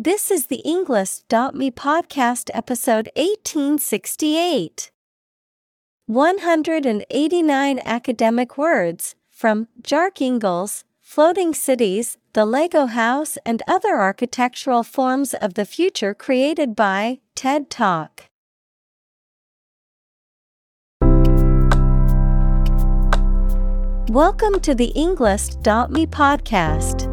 This is the Englist.me podcast episode 1868. 189 academic words from Bjarke Ingels, Floating Cities, the LEGO House and Other Architectural Forms of the Future created by TED Talk. Welcome to the Englist.me podcast.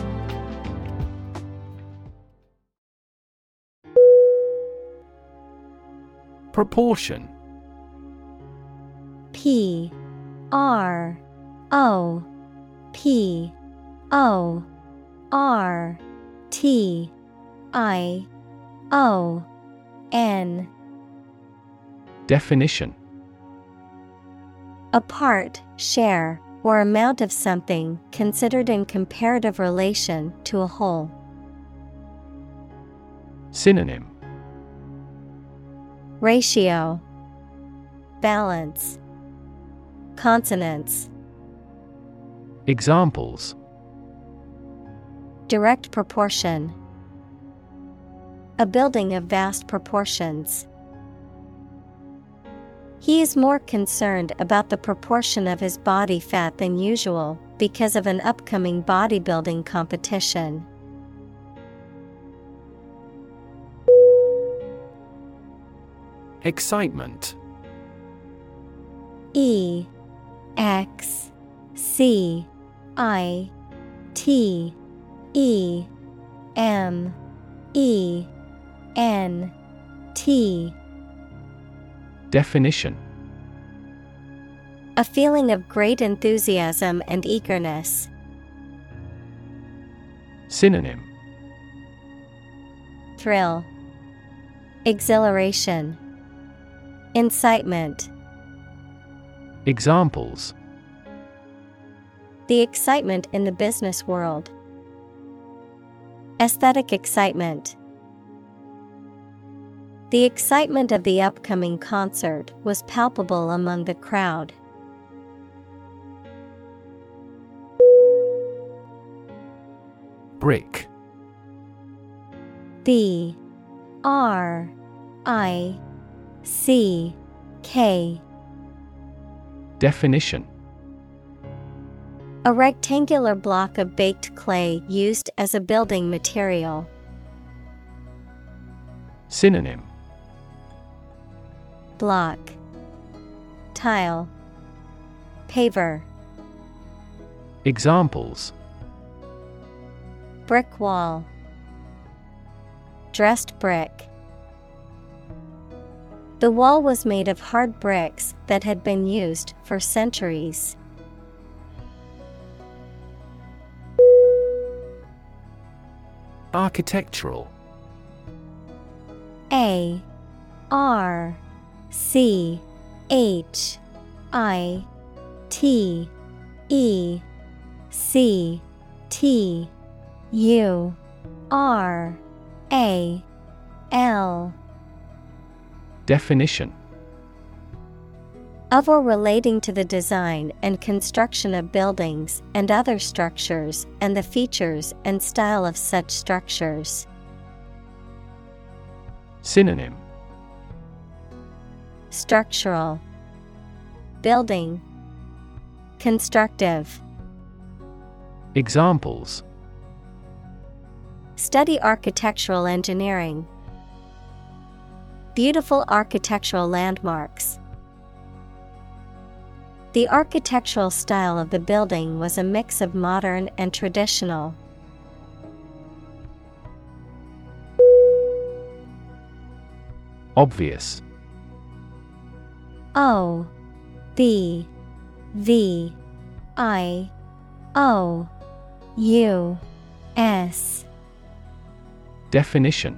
Proportion. P-R-O-P-O-R-T-I-O-N. Definition. A part, share, or amount of something considered in comparative relation to a whole. Synonym. Ratio, balance, consonance. Examples. Direct proportion. A building of vast proportions. He is more concerned about the proportion of his body fat than usual because of an upcoming bodybuilding competition. Excitement. E-X-C-I-T-E-M-E-N-T. Definition. A feeling of great enthusiasm and eagerness. Synonym. Thrill, exhilaration, incitement. Examples. The excitement in the business world. Aesthetic excitement. The excitement of the upcoming concert was palpable among the crowd. Brick. B-R-I-C-K. Definition. A rectangular block of baked clay used as a building material. Synonym. Block, tile, paver. Examples. Brick wall. Dressed brick. The wall was made of hard bricks that had been used for centuries. Architectural. A-R-C-H-I-T-E-C-T-U-R-A-L. Definition. Of or relating to the design and construction of buildings and other structures and the features and style of such structures. Synonym. Structural, building, constructive. Examples. Study architectural engineering. Beautiful architectural landmarks. The architectural style of the building was a mix of modern and traditional. Obvious. O-B-V-I-O-U-S. Definition: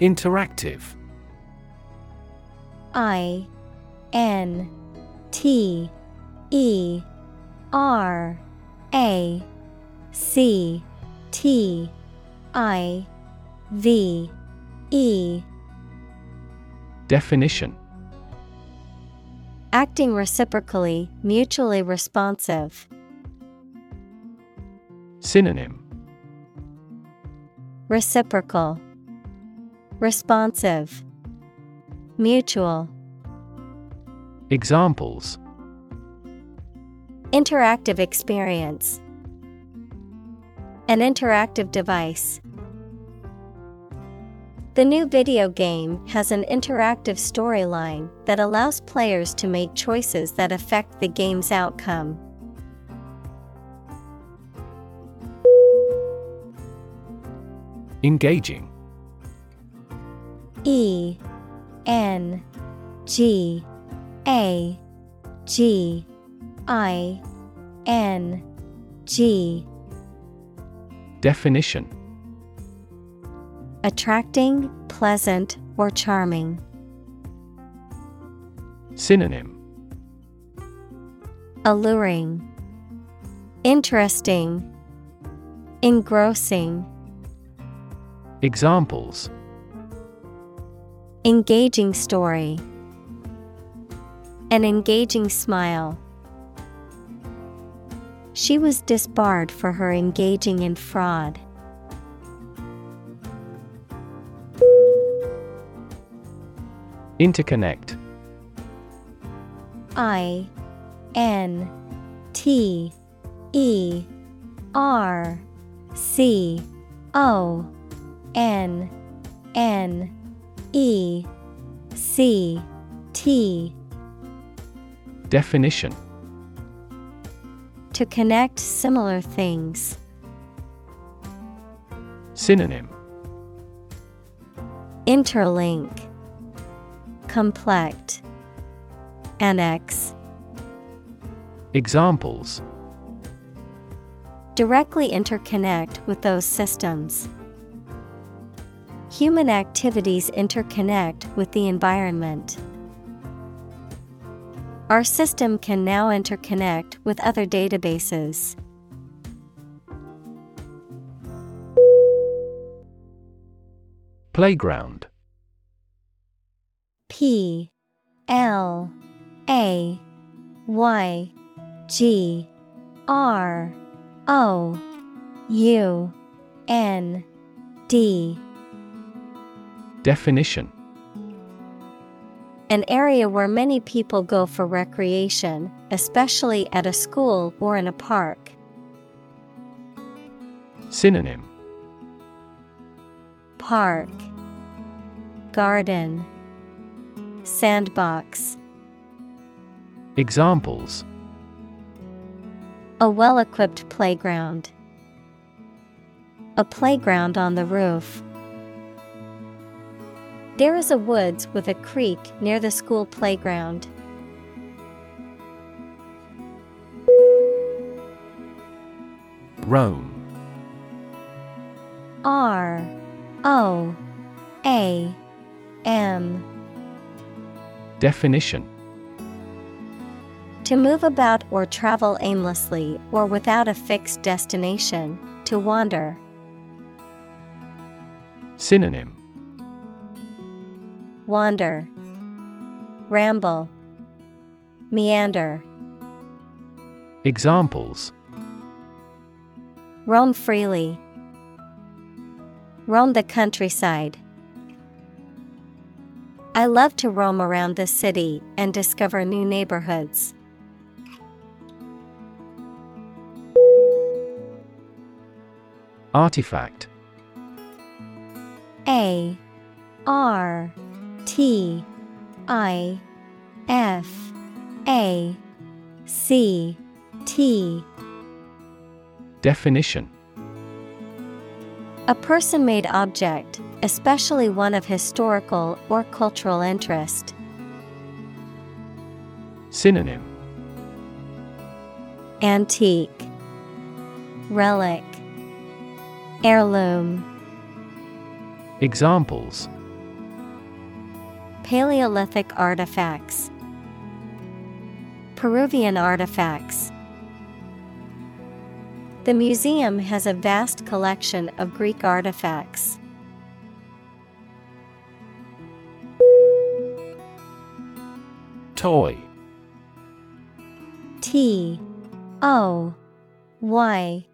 Interactive. I-N-T-E-R-A-C-T-I-V-E. Definition: acting reciprocally, mutually responsive. Synonym: reciprocal, responsive, mutual. Examples: interactive experience. An interactive device. The new video game has an interactive storyline that allows players to make choices that affect the game's outcome. Engaging. E-N-G-A-G-I-N-G. Definition: attracting, pleasant, or charming. Synonym: alluring, interesting, engrossing. Examples: engaging story. An engaging smile. She was disbarred for her engaging in fraud. Interconnect. I-N-T-E-R-C-O-N-N-E-C-T. Definition: to connect similar things. Synonym: interlink, complect, annex. Examples: directly interconnect with those systems. Human activities interconnect with the environment. Our system can now interconnect with other databases. Playground. P-L-A-Y-G-R-O-U-N-D. Definition: an area where many people go for recreation, especially at a school or in a park. Synonym: park, garden, sandbox. Examples: a well-equipped playground. A playground on the roof. There is a woods with a creek near the school playground. Roam. R-O-A-M. Definition: to move about or travel aimlessly or without a fixed destination, to wander. Synonym: Wander, ramble, meander. Examples: roam freely, roam the countryside. I love to roam around the city and discover new neighborhoods. Artifact. ARTIFACT. Definition: a person-made object, especially one of historical or cultural interest. Synonym: antique, relic, heirloom. Examples: Paleolithic artifacts, Peruvian artifacts. The museum has a vast collection of Greek artifacts. Toy. TOY.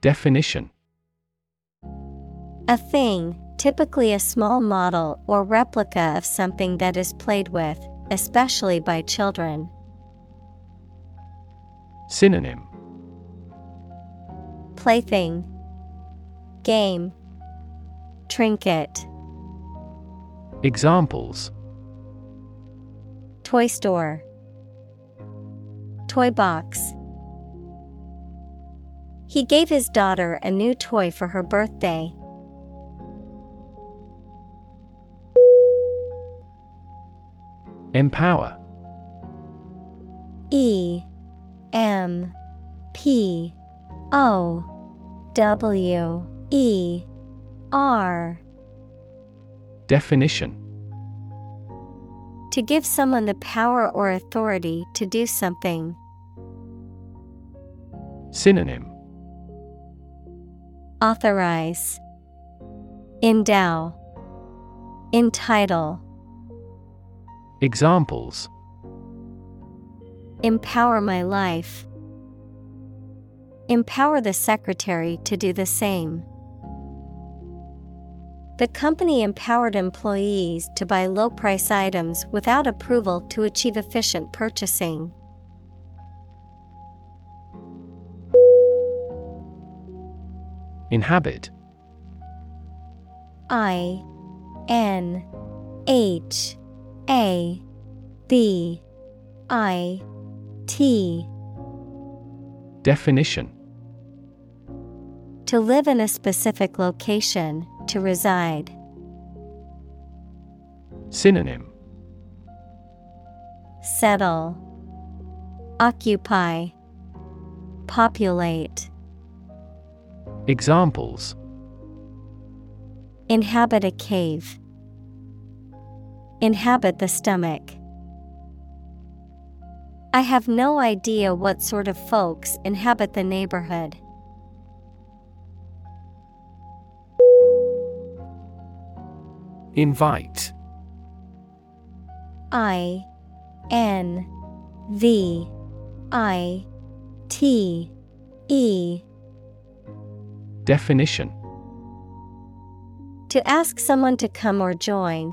Definition: a thing, typically a small model or replica of something that is played with, especially by children. Synonym: plaything, game, trinket. Examples: toy store, toy box. He gave his daughter a new toy for her birthday. Empower. EMPOWER. Definition: to give someone the power or authority to do something. Synonym: authorize, endow, entitle. Examples: empower my life. Empower the secretary to do the same. The company empowered employees to buy low-price items without approval to achieve efficient purchasing. Inhabit. INH A-B-I-T. Definition: to live in a specific location, to reside. Synonym: settle, occupy, populate. Examples: inhabit a cave, inhabit the stomach. I have no idea what sort of folks inhabit the neighborhood. Invite. INVITE. Definition: to ask someone to come or join.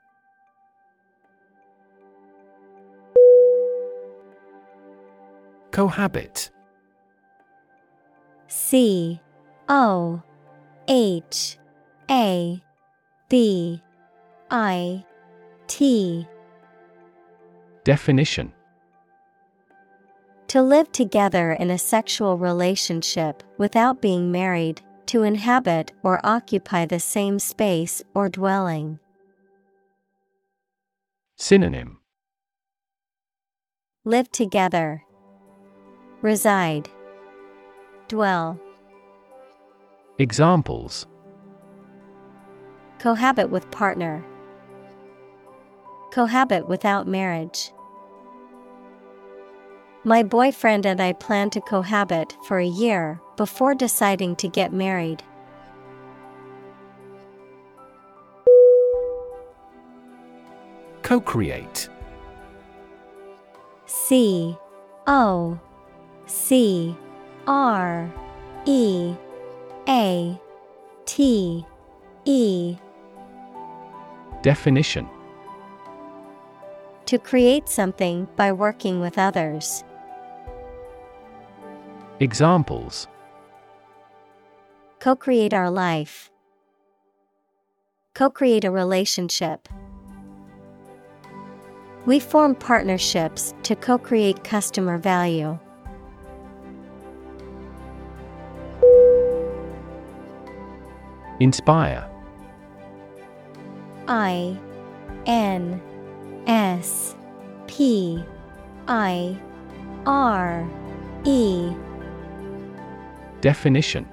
Cohabit. C-O-H-A-B-I-T. Definition: to live together in a sexual relationship without being married, to inhabit or occupy the same space or dwelling. Synonym: live together, reside, dwell. Examples: cohabit with partner, cohabit without marriage. My boyfriend and I plan to cohabit for a year before deciding to get married. Co-create. C-O-C-R-E-A-T-E. Definition: to create something by working with others. Examples: co-create our life, co-create a relationship. We form partnerships to co-create customer value. Inspire. I-N-S-P-I-R-E. Definition: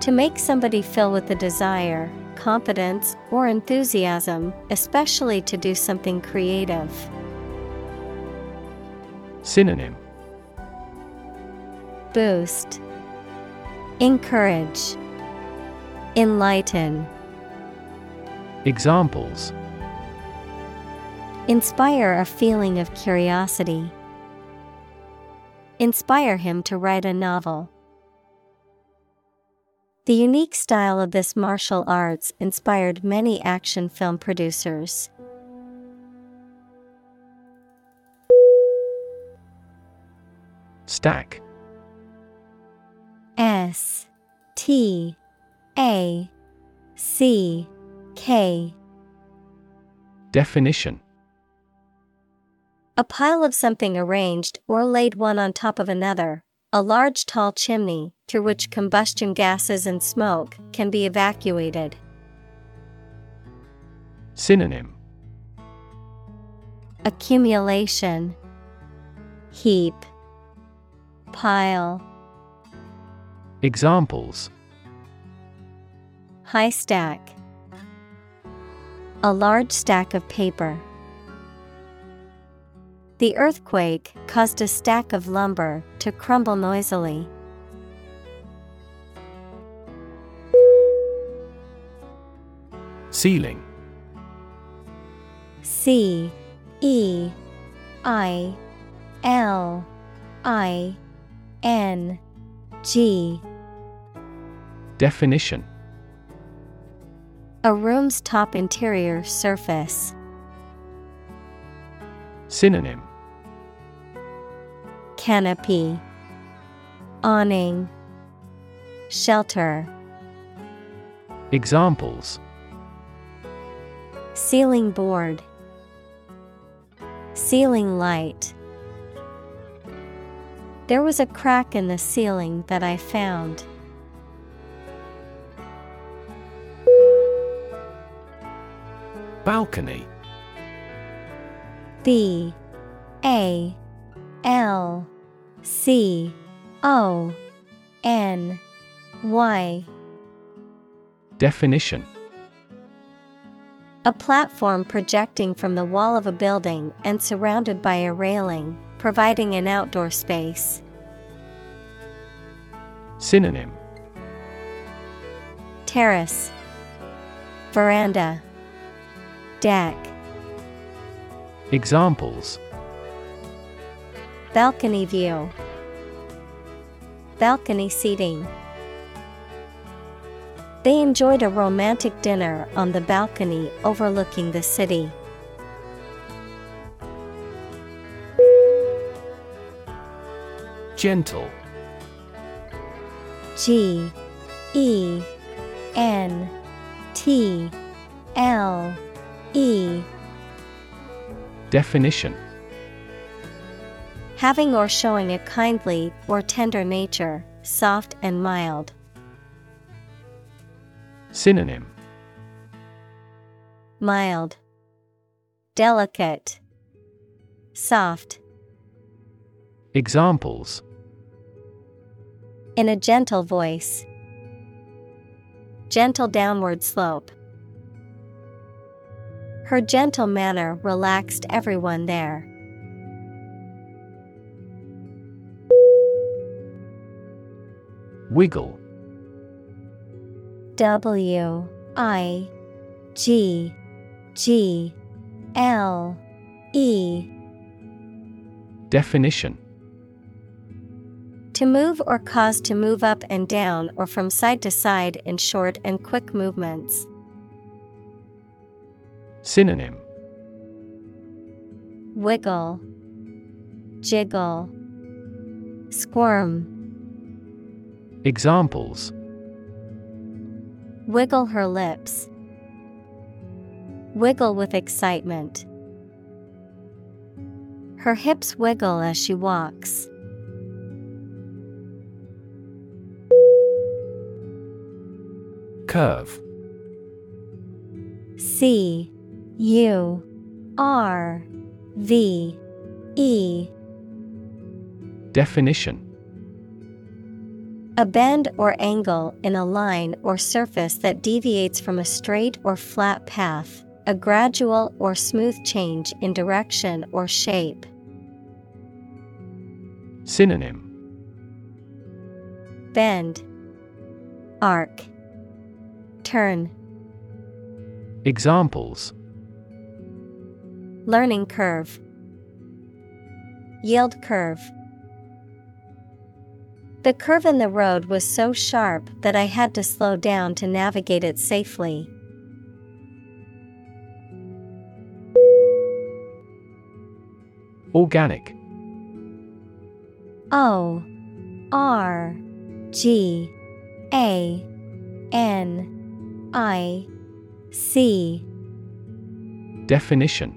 to make somebody feel with a desire, confidence, or enthusiasm, especially to do something creative. Synonym: boost, encourage, enlighten. Examples: inspire a feeling of curiosity. Inspire him to write a novel. The unique style of this martial arts inspired many action film producers. Stack. S-T-A-C-K. Definition: a pile of something arranged or laid one on top of another, a large tall chimney through which combustion gases and smoke can be evacuated. Synonym: accumulation, heap, pile. Examples: high stack, a large stack of paper. The earthquake caused a stack of lumber to crumble noisily. Ceiling. C-E-I-L-I-N-G. Definition: a room's top interior surface. Synonym: canopy, awning, shelter. Examples: ceiling board, ceiling light. There was a crack in the ceiling that I found. Balcony. B-A-L-C-O-N-Y. Definition: a platform projecting from the wall of a building and surrounded by a railing, providing an outdoor space. Synonym: terrace, veranda, deck. Examples: balcony view, balcony seating. They enjoyed a romantic dinner on the balcony overlooking the city. Gentle. G-E-N-T-L-E. Definition: having or showing a kindly or tender nature, soft and mild. Synonym: mild, Delicate, soft. Examples: in a gentle voice. Gentle downward slope. Her gentle manner relaxed everyone there. Wiggle. W-I-G-G-L-E. Definition: to move or cause to move up and down or from side to side in short and quick movements. Synonym: wiggle, jiggle, squirm. Examples: wiggle her lips. Wiggle with excitement. Her hips wiggle as she walks. Curve. C-U-R-V-E. Definition: a bend or angle in a line or surface that deviates from a straight or flat path, a gradual or smooth change in direction or shape. Synonym: bend, arc, turn. Examples: learning curve. Yield curve. The curve in the road was so sharp that I had to slow down to navigate it safely. Organic. O-R-G-A-N I C. Definition: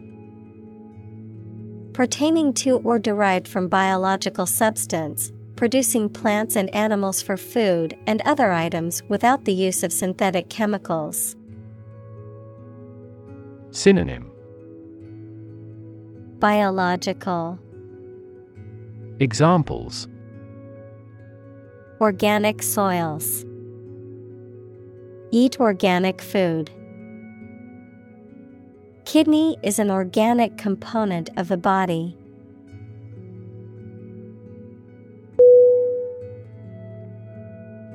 pertaining to or derived from biological substance, producing plants and animals for food and other items without the use of synthetic chemicals. Synonym: biological. Examples: organic soils. Eat organic food. Kidney is an organic component of the body.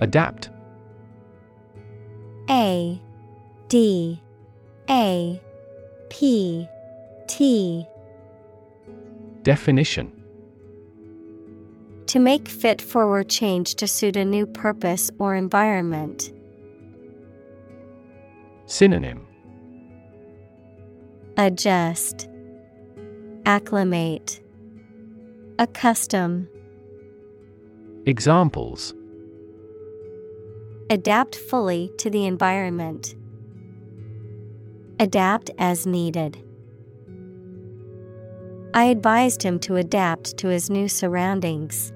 Adapt. A D A P T. Definition: to make fit forward change to suit a new purpose or environment. Synonym: adjust, acclimate, accustom. Examples: adapt fully to the environment. Adapt as needed. I advised him to adapt to his new surroundings.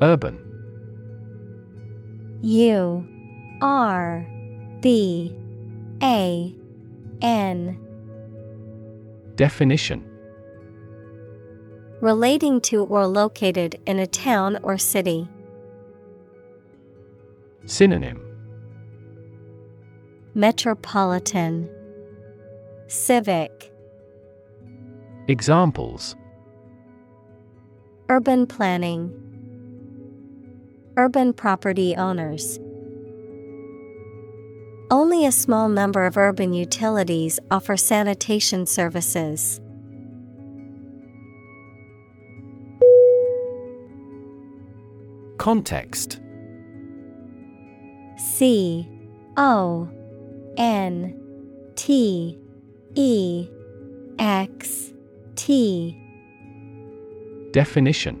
Urban. U R B A N. Definition: relating to or located in a town or city. Synonym: metropolitan, civic. Examples: urban planning. Urban property owners. Only a small number of urban utilities offer sanitation services. Context. C-O-N-T-E-X-T. Definition: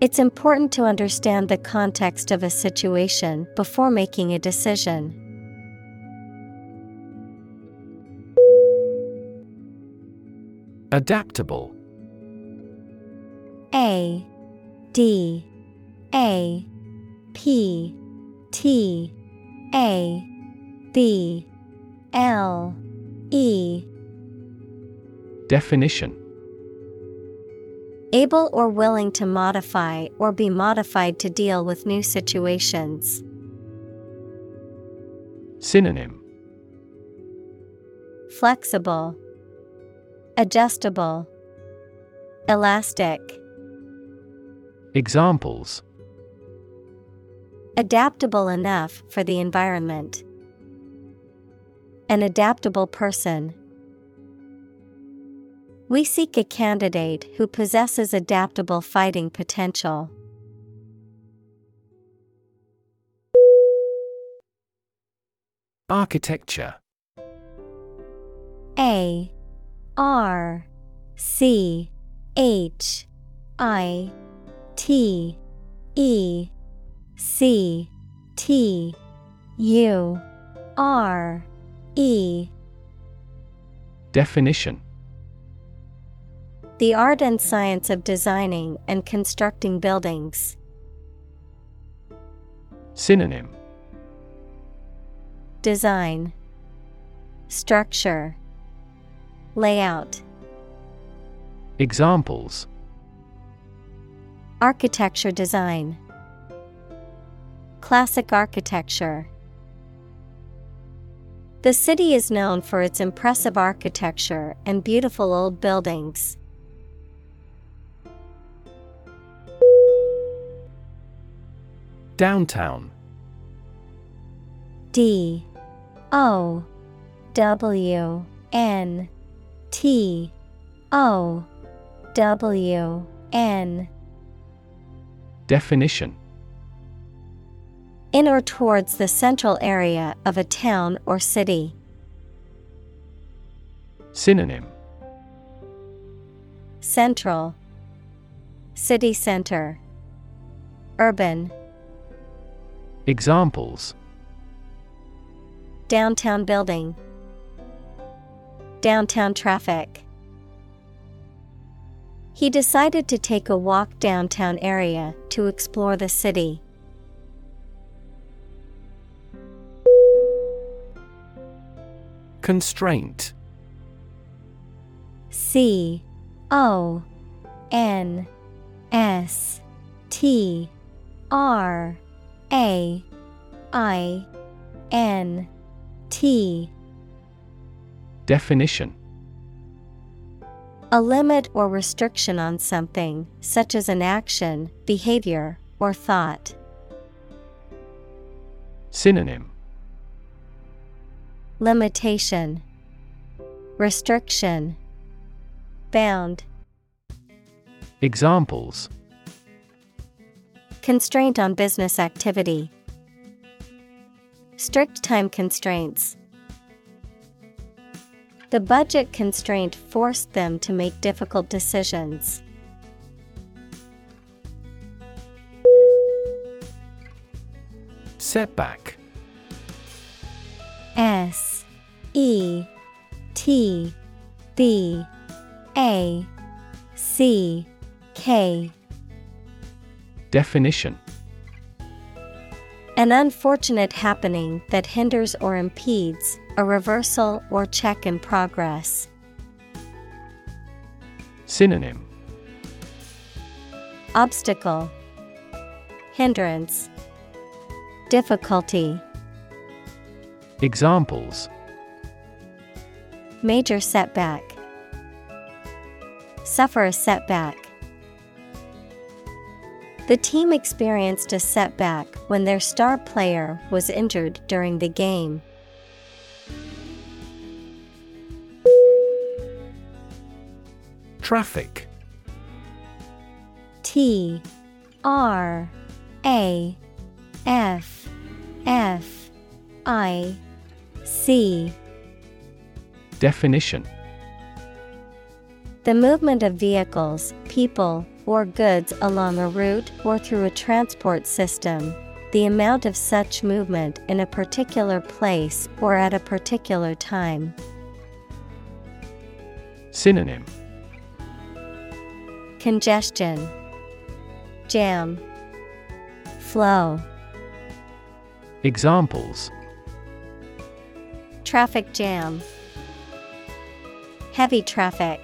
It's important to understand the context of a situation before making a decision. Adaptable. A D A P T A B L E. Definition: able or willing to modify or be modified to deal with new situations. Synonym: flexible, adjustable, elastic. Examples: adaptable enough for the environment. An adaptable person. We seek a candidate who possesses adaptable fighting potential. Architecture. A R C H I T E C T U R E. Definition: the art and science of designing and constructing buildings. Synonym: design, structure, layout. Examples: architecture design, classic architecture. The city is known for its impressive architecture and beautiful old buildings. Downtown. D O W N T O W N. Definition: in or towards the central area of a town or city. Synonym: central, city center, urban. Examples: downtown building, downtown traffic. He decided to take a walk downtown area to explore the city. Constraint. C O N S T R A-I-N-T. Definition: a limit or restriction on something, such as an action, behavior, or thought. Synonym: limitation, restriction, bound. Examples: constraint on business activity, strict time constraints. The budget constraint forced them to make difficult decisions. Setback. S E T B A C K. Definition: an unfortunate happening that hinders or impedes a reversal or check in progress. Synonym: obstacle, hindrance, difficulty. Examples: major setback, suffer a setback. The team experienced a setback when their star player was injured during the game. Traffic. T R A F F I-C. Definition. The movement of vehicles, people, or goods along a route or through a transport system. The amount of such movement in a particular place or at a particular time. Synonym. Congestion, jam, flow. Examples. Traffic jam, heavy traffic.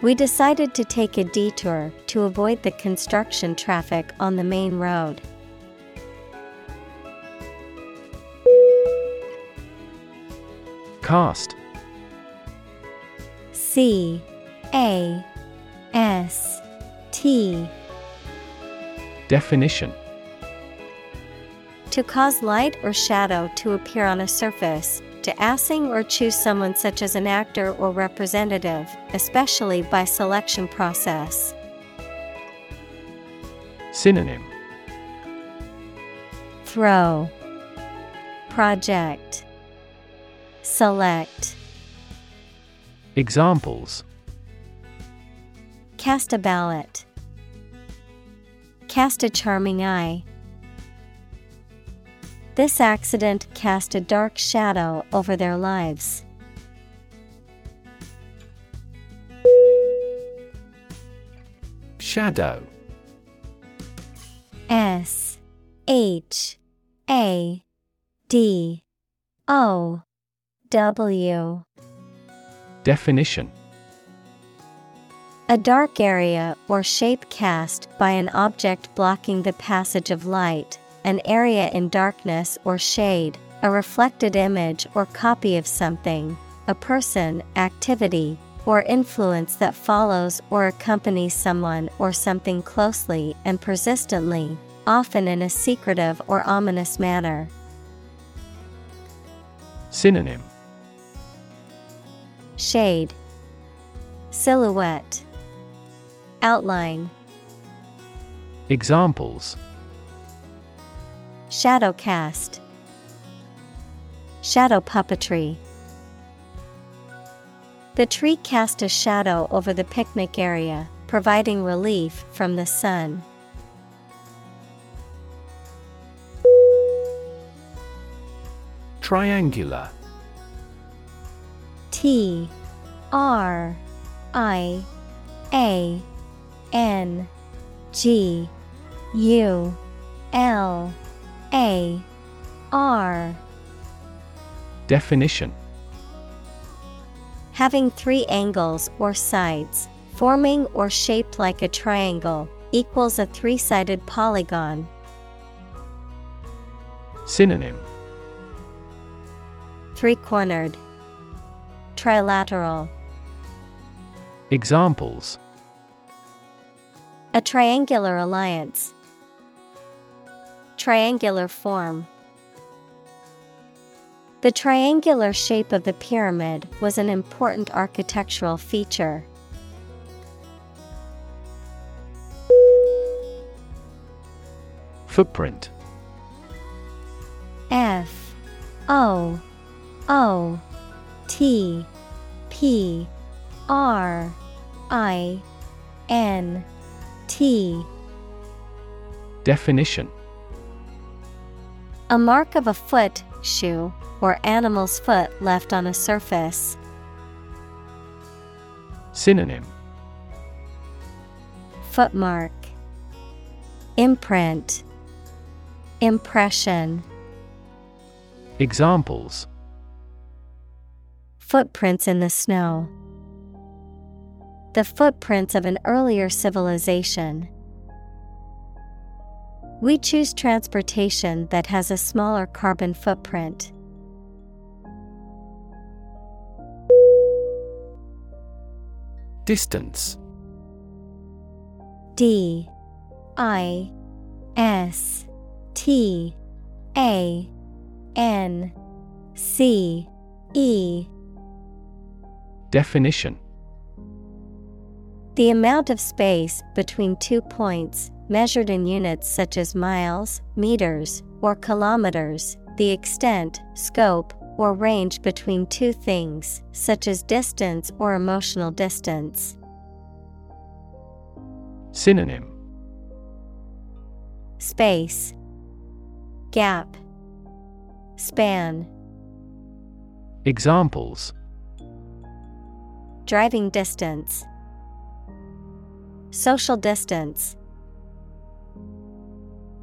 We decided to take a detour to avoid the construction traffic on the main road. Cast. C-A-S-T. Definition. To cause light or shadow to appear on a surface. To assing or choose someone such as an actor or representative, especially by selection process. Synonym. Throw, project, select. Examples. Cast a ballot. Cast a charming eye. This accident cast a dark shadow over their lives. Shadow. S-H-A-D-O-W. Definition. A dark area or shape cast by an object blocking the passage of light. An area in darkness or shade, a reflected image or copy of something, a person, activity, or influence that follows or accompanies someone or something closely and persistently, often in a secretive or ominous manner. Synonym. Shade, silhouette, outline. Examples. Shadow cast, shadow puppetry. The tree cast a shadow over the picnic area, providing relief from the sun. Triangular. T-R-I-A-N-G-U-L A. R. Definition. Having three angles or sides, forming or shaped like a triangle, equals a three-sided polygon. Synonym. Three-cornered, trilateral. Examples. A triangular alliance. Triangular form. The triangular shape of the pyramid was an important architectural feature. Footprint. F-O-O-T-P-R-I-N-T. Definition. A mark of a foot, shoe, or animal's foot left on a surface. Synonym. Footmark, imprint, impression. Examples. Footprints in the snow. The footprints of an earlier civilization. We choose transportation that has a smaller carbon footprint. Distance. D-I-S-T-A-N-C-E. Definition. The amount of space between two points, measured in units such as miles, meters, or kilometers, the extent, scope, or range between two things, such as distance or emotional distance. Synonym: space, gap, span. Examples: driving distance, social distance.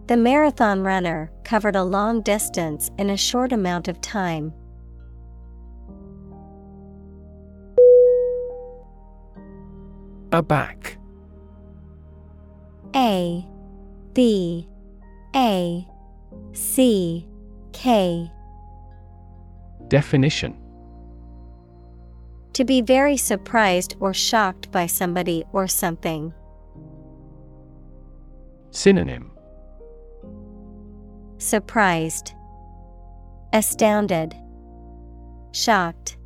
The marathon runner covered a long distance in a short amount of time. Aback. A, B, A, C, K. Definition: to be very surprised or shocked by somebody or something. Synonym: surprised, astounded, shocked.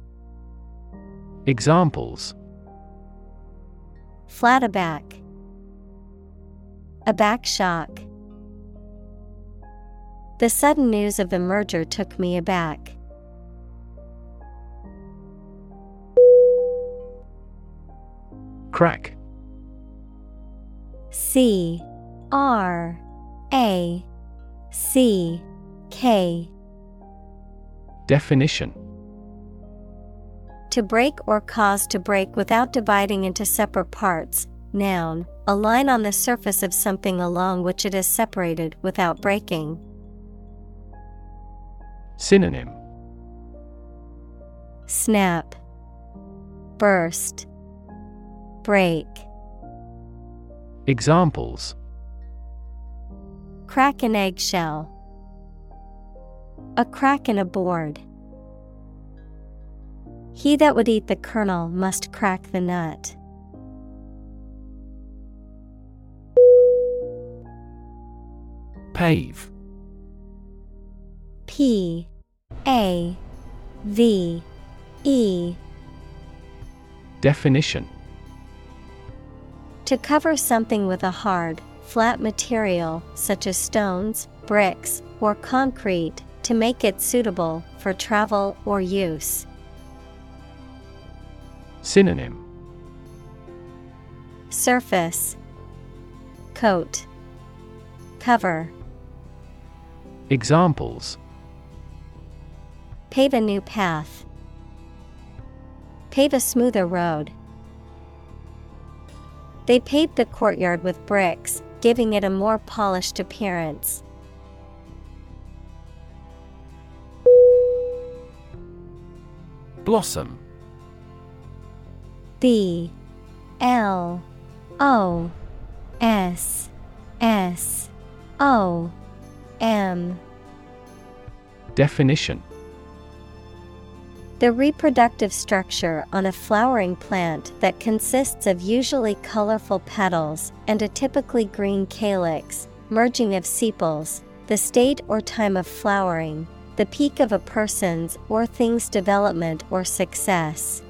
Examples: flat aback, aback shock. The sudden news of the merger took me aback. Crack. C, R, A, C, K. Definition: to break or cause to break without dividing into separate parts. Noun, a line on the surface of something along which it is separated without breaking. Synonym: snap, burst, break. Examples: crack an eggshell, a crack in a board. He that would eat the kernel must crack the nut. Pave. P, A, V, E. Definition: to cover something with a hard, flat material, such as stones, bricks, or concrete, to make it suitable for travel or use. Synonym: surface, coat, cover. Examples: pave a new path, pave a smoother road. They paved the courtyard with bricks, giving it a more polished appearance. Blossom. B, L, O, S, S, O, M. Definition: the reproductive structure on a flowering plant that consists of usually colorful petals and a typically green calyx, merging of sepals, the state or time of flowering, the peak of a person's or thing's development or success.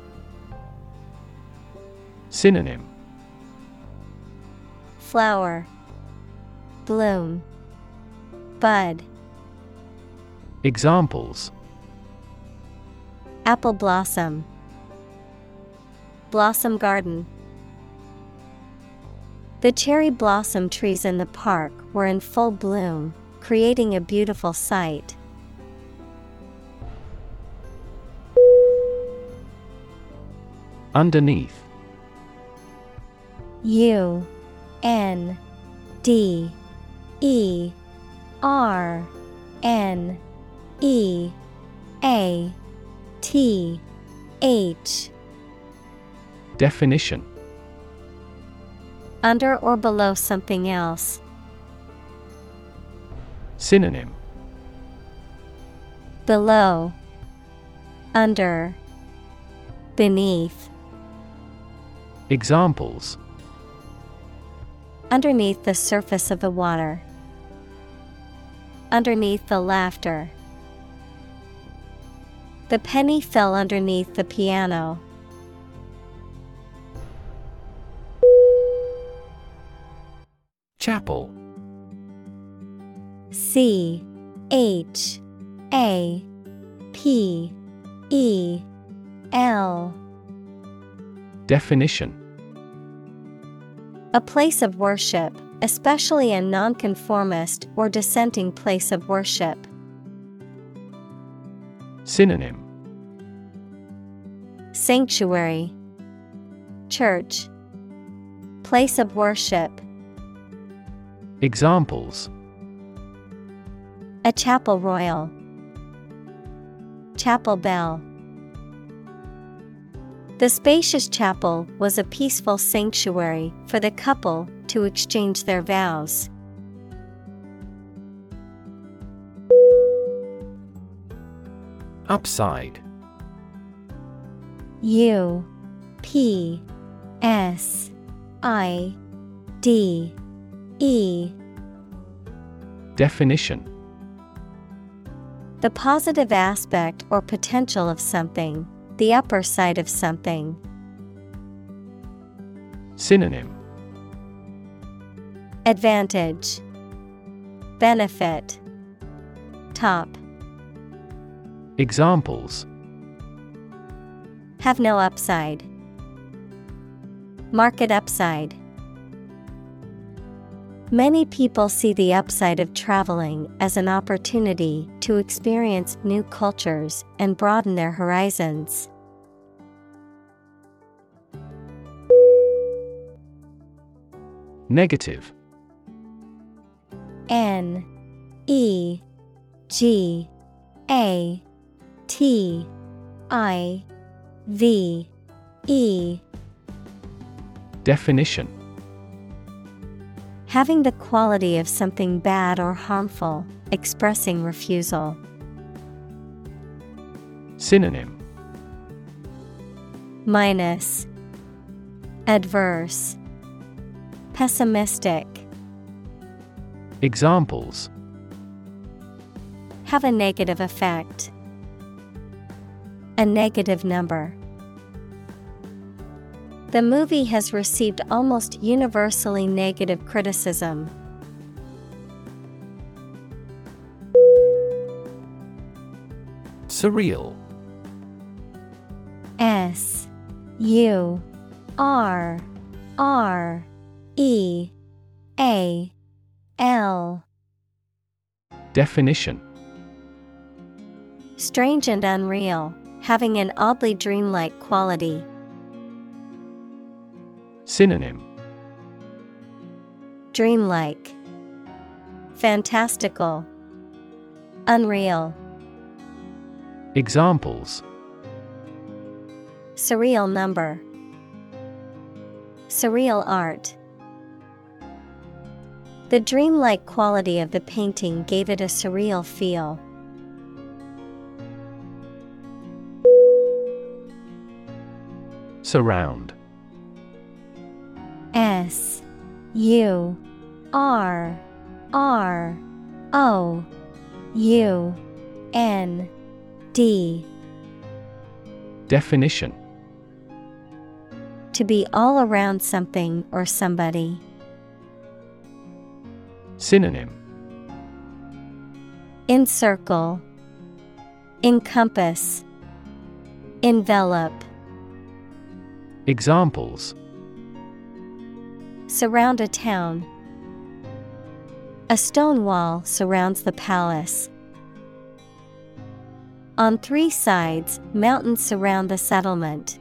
Synonym: flower, bloom, bud. Examples: apple blossom, blossom garden. The cherry blossom trees in the park were in full bloom, creating a beautiful sight. Underneath. U, N, D, E, R, N, E, A, T, H. Definition: under or below something else. Synonym: below, under, beneath. Examples: underneath the surface of the water, underneath the laughter. The penny fell underneath the piano. Chapel. C, H-A-P-E-L. Definition: a place of worship, especially a nonconformist or dissenting place of worship. Synonym: sanctuary, church, place of worship. Examples: a chapel royal, chapel bell. The spacious chapel was a peaceful sanctuary for the couple to exchange their vows. Upside. U-P-S-I-D-E. Definition: the positive aspect or potential of something, the upper side of something. Synonym: advantage, benefit, top. Examples: have no upside, market upside. Many people see the upside of traveling as an opportunity to experience new cultures and broaden their horizons. Negative. N-E-G-A-T-I-V-E. Definition: having the quality of something bad or harmful, expressing refusal. Synonym: minus, adverse, pessimistic. Examples: have a negative effect, a negative number. The movie has received almost universally negative criticism. Surreal. S-U-R-R-E-A-L. Definition: strange and unreal, having an oddly dreamlike quality. Synonym: dreamlike, fantastical, unreal. Examples: surreal number, surreal art. The dreamlike quality of the painting gave it a surreal feel. Surround. S-U-R-R-O-U-N-D. Definition: to be all around something or somebody. Synonym: encircle, encompass, envelop. Examples: surround a town. A stone wall surrounds the palace. On three sides, mountains surround the settlement.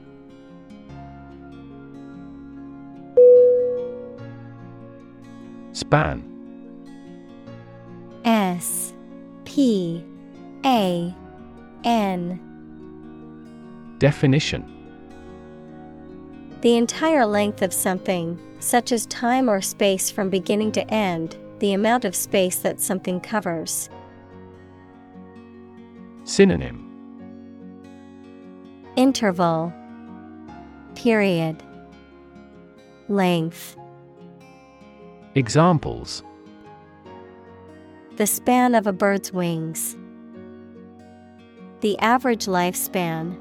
Span. S-P-A-N. Definition: the entire length of something, such as time or space from beginning to end, the amount of space that something covers. Synonym: interval, period, length. Examples: the span of a bird's wings, the average lifespan.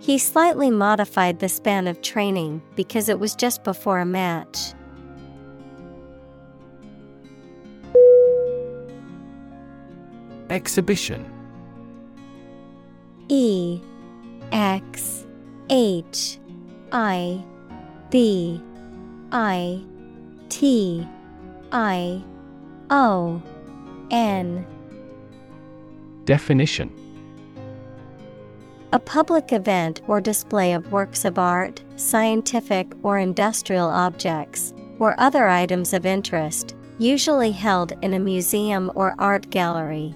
He slightly modified the span of training because it was just before a match. Exhibition. E-X-H-I-B-I-T-I-O-N. Definition. A public event or display of works of art, scientific or industrial objects, or other items of interest, usually held in a museum or art gallery.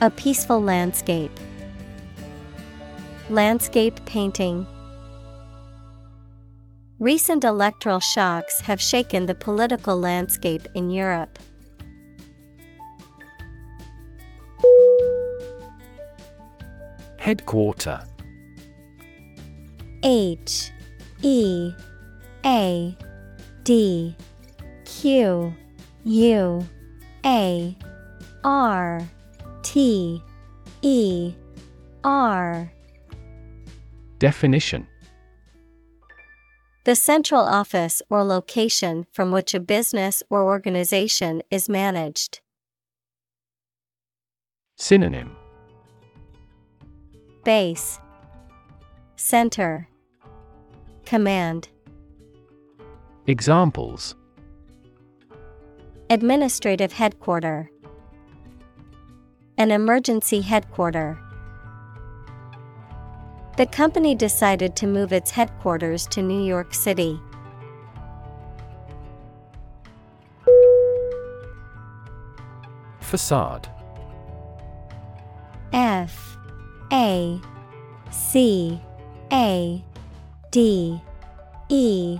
A peaceful landscape. Landscape painting. Recent electoral shocks have shaken the political landscape in Europe. Headquarter. H-E-A-D-Q-U-A-R-T-E-R. Definition. The central office or location from which a business or organization is managed. Synonym. Base, center, command. Examples. Administrative headquarter. An emergency headquarter. The company decided to move its headquarters to New York City. Facade. F-A-C-A-D-E.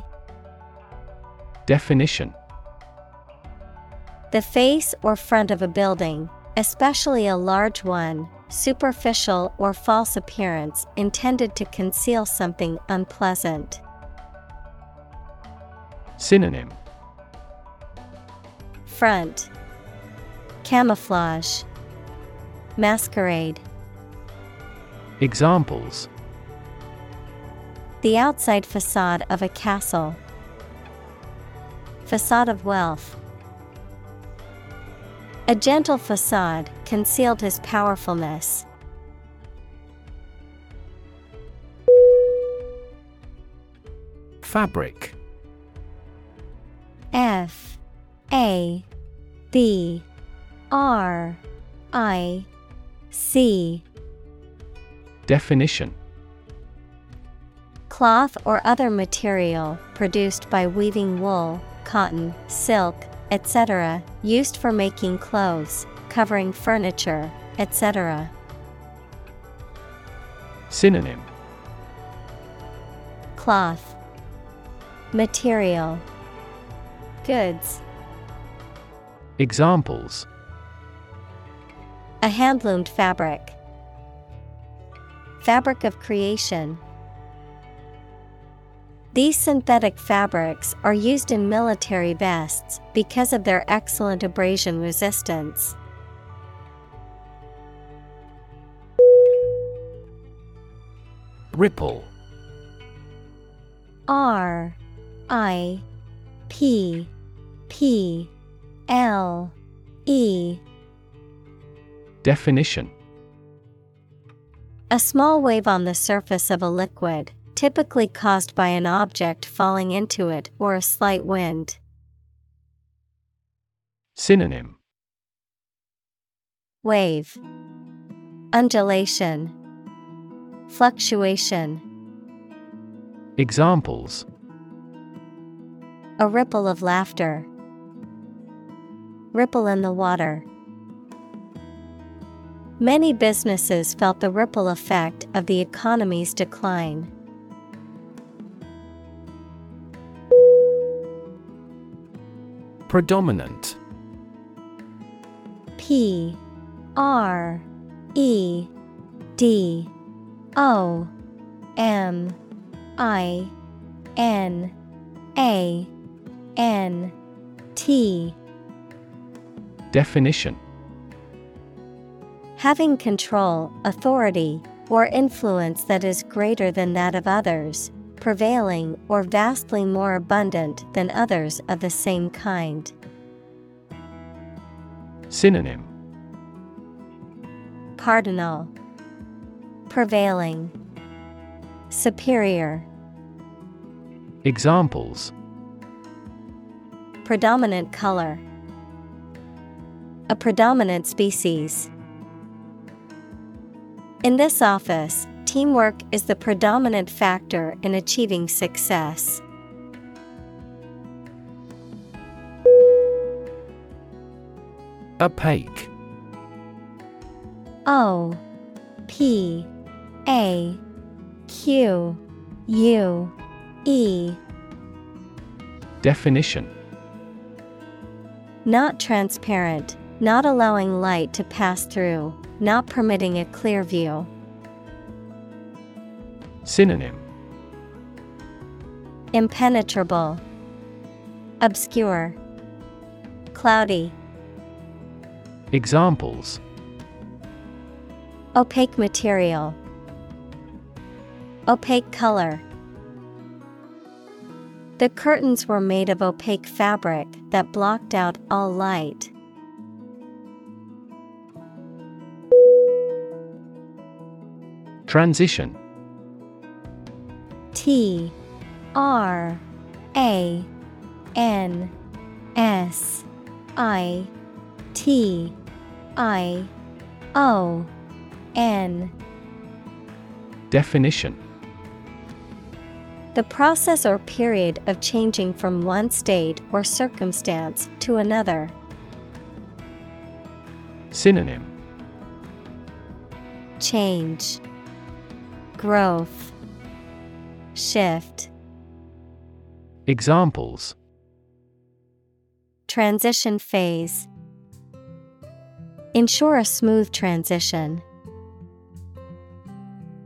Definition. The face or front of a building, especially a large one, superficial or false appearance intended to conceal something unpleasant. Synonym. Front, camouflage, masquerade. Examples. The outside facade of a castle. Facade of wealth. A gentle facade concealed his powerfulness. Fabric. F-A-B-R-I-C. C. Definition. Cloth or other material produced by weaving wool, cotton, silk, etc., used for making clothes, covering furniture, etc. Synonym: cloth, material, goods. Examples: a handloomed fabric, fabric of creation. These synthetic fabrics are used in military vests because of their excellent abrasion resistance. Ripple. R-I-P-P-L-E. Definition: a small wave on the surface of a liquid, typically caused by an object falling into it or a slight wind. Synonym: wave, undulation, fluctuation. Examples: a ripple of laughter, ripple in the water. Many businesses felt the ripple effect of the economy's decline. Predominant. P-R-E-D-O-M-I-N-A-N-T. Definition: having control, authority, or influence that is greater than that of others, prevailing or vastly more abundant than others of the same kind. Synonym: cardinal, prevailing, superior. Examples: predominant color, a predominant species. In this office, teamwork is the predominant factor in achieving success. Opaque. O-P-A-Q-U-E. Definition: not transparent, not allowing light to pass through, not permitting a clear view. Synonym: impenetrable, obscure, cloudy. Examples: opaque material, opaque color. The curtains were made of opaque fabric that blocked out all light. Transition. T-R-A-N-S-I-T-I-O-N. Definition: the process or period of changing from one state or circumstance to another. Synonym: change, growth, shift. Examples: transition phase, ensure a smooth transition.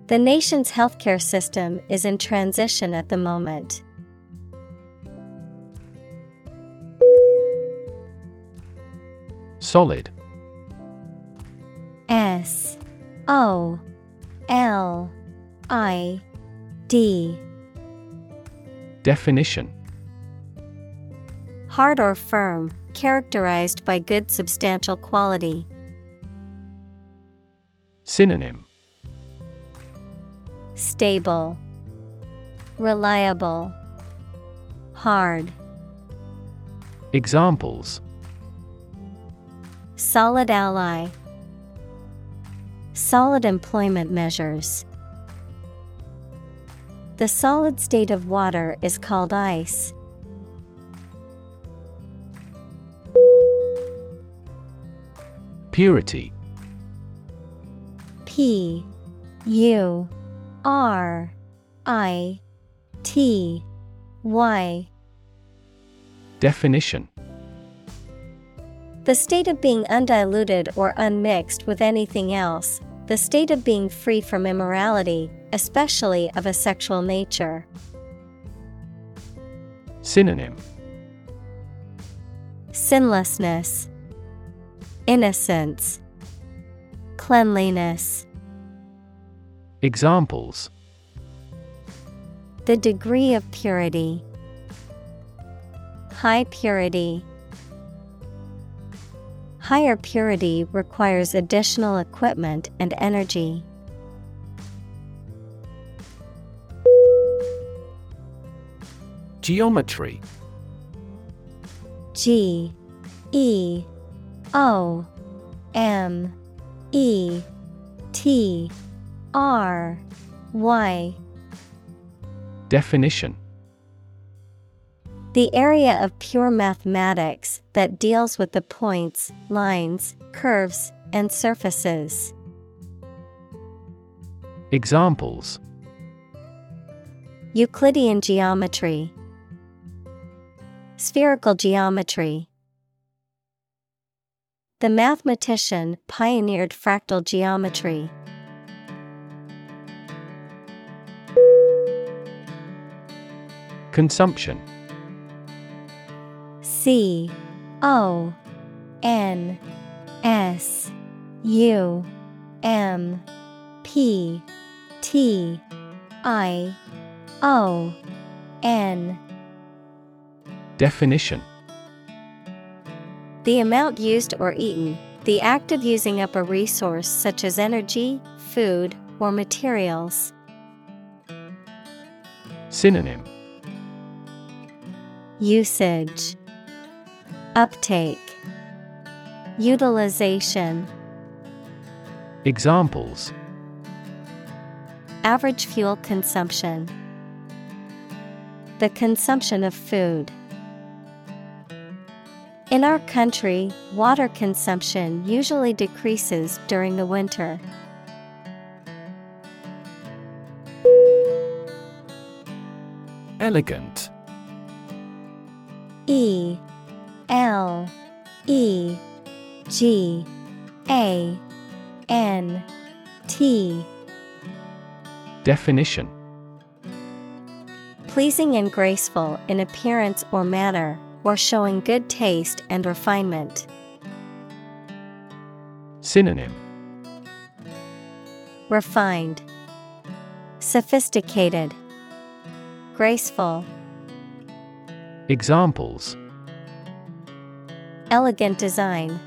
The nation's healthcare system is in transition at the moment. Solid. S-O-L-I D. Definition: hard or firm, characterized by good substantial quality. Synonym: stable, reliable, hard. Examples: solid ally, Solid employment measures. The solid state of water is called ice. Purity. P-U-R-I-T-Y. Definition. The state of being undiluted or unmixed with anything else, the state of being free from immorality, especially of a sexual nature. Synonym. Sinlessness, innocence, cleanliness. Examples. The degree of purity. High purity. Higher purity requires additional equipment and energy. Geometry. G-E-O-M-E-T-R-Y. Definition. The area of pure mathematics that deals with the points, lines, curves, and surfaces. Examples. Euclidean geometry. Spherical geometry. The mathematician pioneered fractal geometry. Consumption. C-O-N-S-U-M-P-T-I-O-N. Definition. The amount used or eaten, the act of using up a resource such as energy, food, or materials. Synonym. Usage, uptake, utilization. Examples. Average fuel consumption. The consumption of food. In our country, water consumption usually decreases during the winter. Elegant. E-L-E-G-A-N-T. Definition. Pleasing and graceful in appearance or manner, or showing good taste and refinement. Synonym. Refined, sophisticated, graceful. Examples. Elegant design.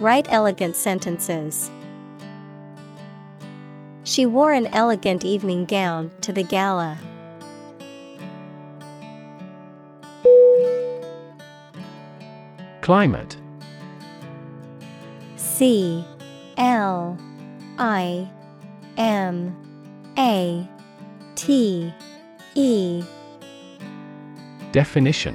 Write elegant sentences. She wore an elegant evening gown to the gala. Climate. C-L-I-M-A-T-E. Definition.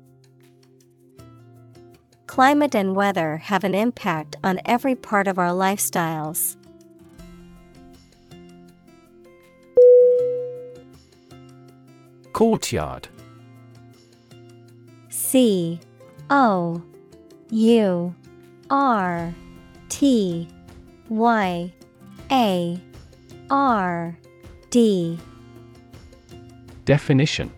Climate and weather have an impact on every part of our lifestyles. Courtyard. C-O-U-R-T-Y-A-R-D. Definition.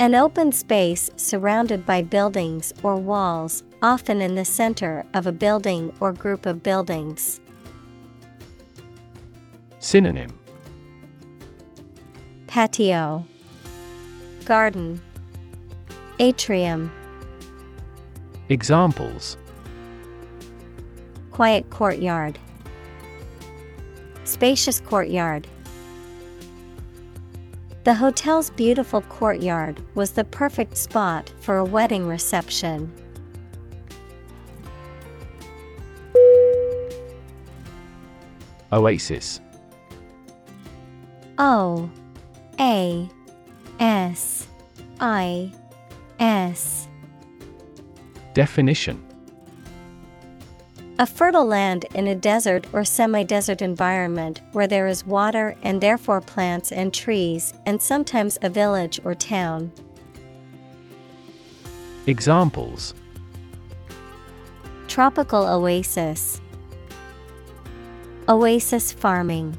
An open space surrounded by buildings or walls, often in the center of a building or group of buildings. Synonym. Patio, garden, atrium. Examples: quiet courtyard, spacious courtyard. The hotel's beautiful courtyard was the perfect spot for a wedding reception. Oasis. O-A-S-I-S. Definition: a fertile land in a desert or semi-desert environment where there is water and therefore plants and trees, and sometimes a village or town. Examples: tropical oasis, oasis farming.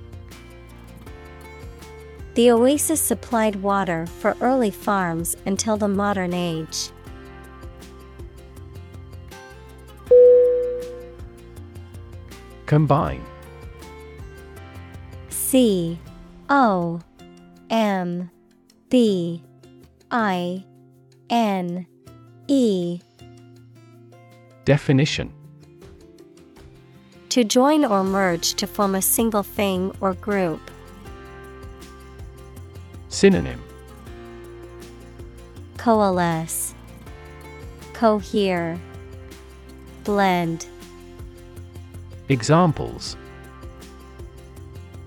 The oasis supplied water for early farms until the modern age. Combine. C-O-M-B-I-N-E. Definition: to join or merge to form a single thing or group. Synonym: coalesce, cohere, blend. Examples: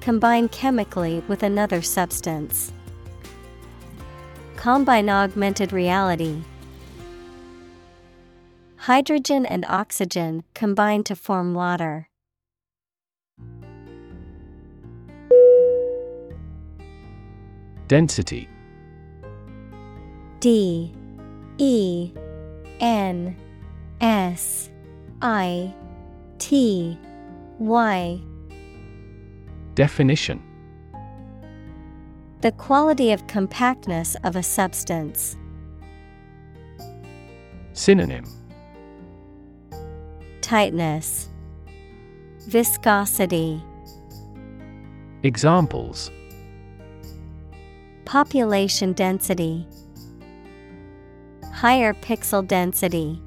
combine chemically with another substance. Combine augmented reality. Hydrogen and oxygen combine to form water. Density. D E N S I T Y. Definition: the quality of compactness of a substance. Synonym: tightness, viscosity. Examples: population density, higher pixel density.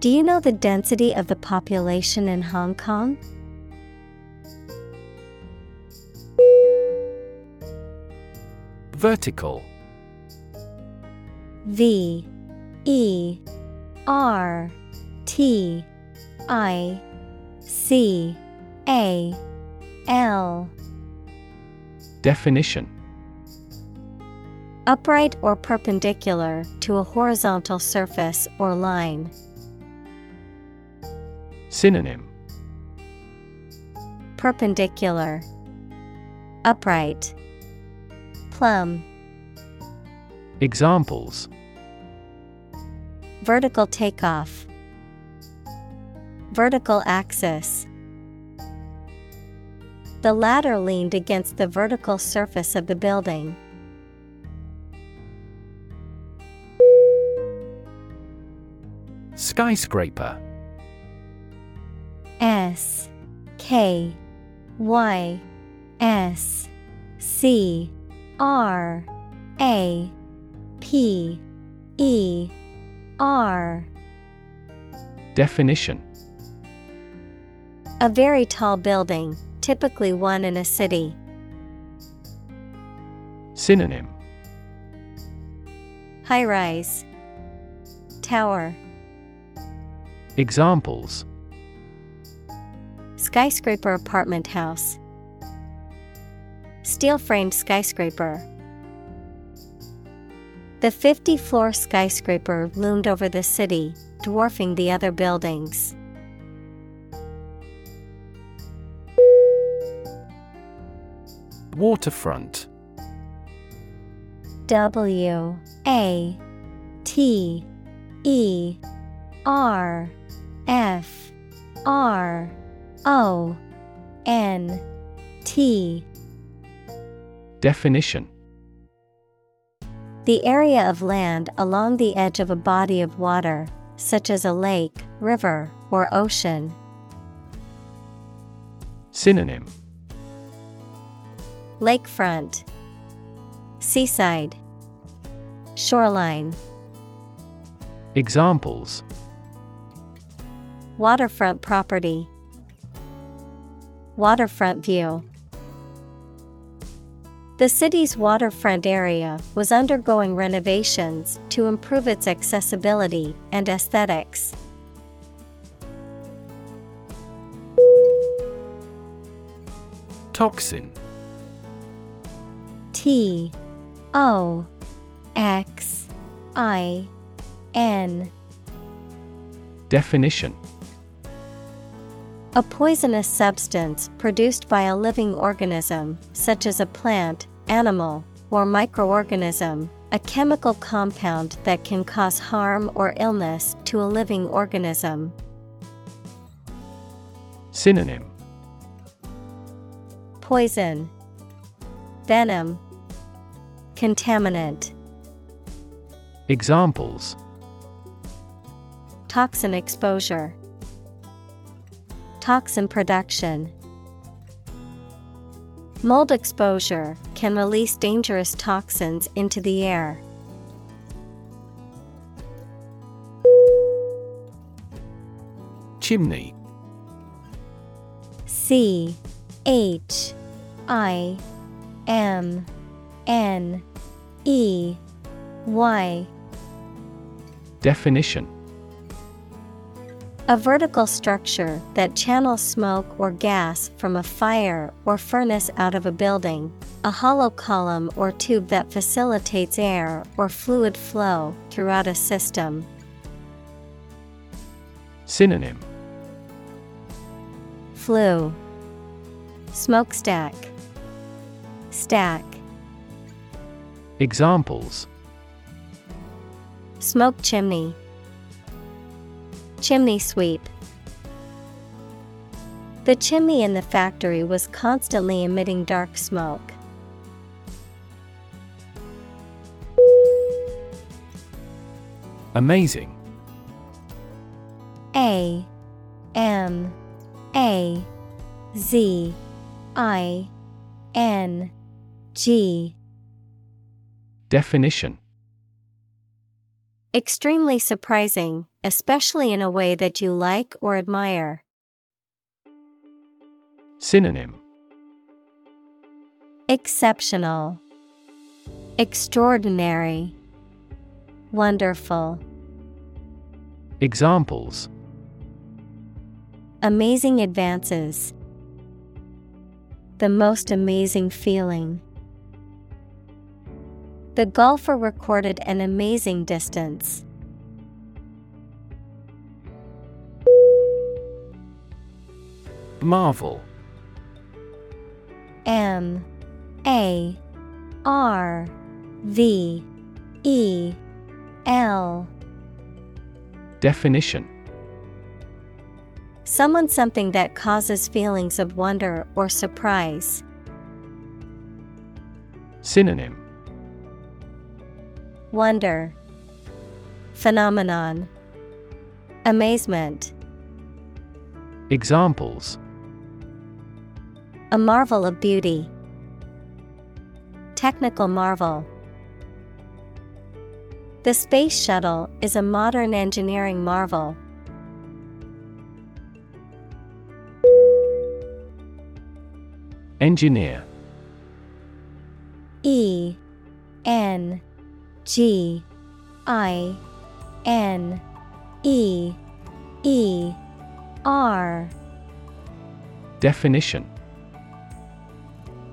Do you know the density of the population in Hong Kong? Vertical. V-E-R-T-I-C-A-L. Definition: upright or perpendicular to a horizontal surface or line. Synonym: perpendicular, upright, plumb. Examples: vertical takeoff, vertical axis. The ladder leaned against the vertical surface of the building. Skyscraper. S-K-Y-S-C-R-A-P-E-R. Definition: a very tall building, typically one in a city. Synonym: high-rise, tower. Examples: skyscraper apartment house, steel-framed skyscraper. The 50-floor skyscraper loomed over the city, dwarfing the other buildings. Waterfront. W-A-T-E-R-F-R O-N-T. Definition: the area of land along the edge of a body of water, such as a lake, river, or ocean. Synonym: Lakefront, seaside, shoreline. Examples: waterfront property, waterfront view. The city's waterfront area was undergoing renovations to improve its accessibility and aesthetics. Toxin. T-O-X-I-N. Definition: a poisonous substance produced by a living organism, such as a plant, animal, or microorganism, a chemical compound that can cause harm or illness to a living organism. Synonym: poison, venom, contaminant. Examples: toxin exposure, toxin production. Mold exposure can release dangerous toxins into the air. Chimney. C-H-I-M-N-E-Y. Definition: a vertical structure that channels smoke or gas from a fire or furnace out of a building, a hollow column or tube that facilitates air or fluid flow throughout a system. Synonym: flue, smokestack, stack. Examples: smoke chimney, chimney sweep. The chimney in the factory was constantly emitting dark smoke. Amazing. A-M-A-Z-I-N-G. Definition: extremely surprising, especially in a way that you like or admire. Synonym: exceptional, extraordinary, wonderful. Examples: amazing advances, the most amazing feeling. The golfer recorded an amazing distance. Marvel. M-A-R-V-E-L. Definition: someone, something that causes feelings of wonder or surprise. Synonym: wonder, phenomenon, amazement. Examples: a marvel of beauty, technical marvel. The space shuttle is a modern engineering marvel. Engineer. E-N-G-I-N-E-E-R. Definition: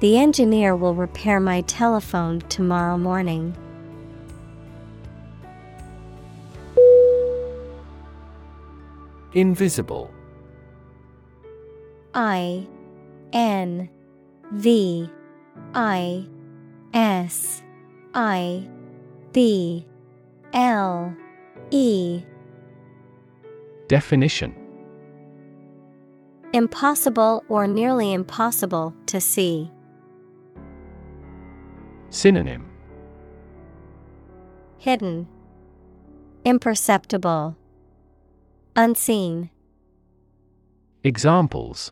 The engineer will repair my telephone tomorrow morning. Invisible. I-N-V-I S-I-B-L-E. Definition: impossible or nearly impossible to see. Synonym: hidden, imperceptible, unseen. Examples: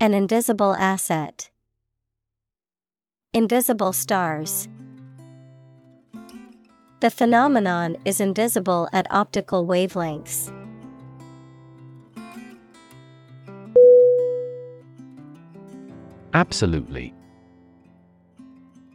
an invisible asset, invisible stars. The phenomenon is invisible at optical wavelengths. Absolutely.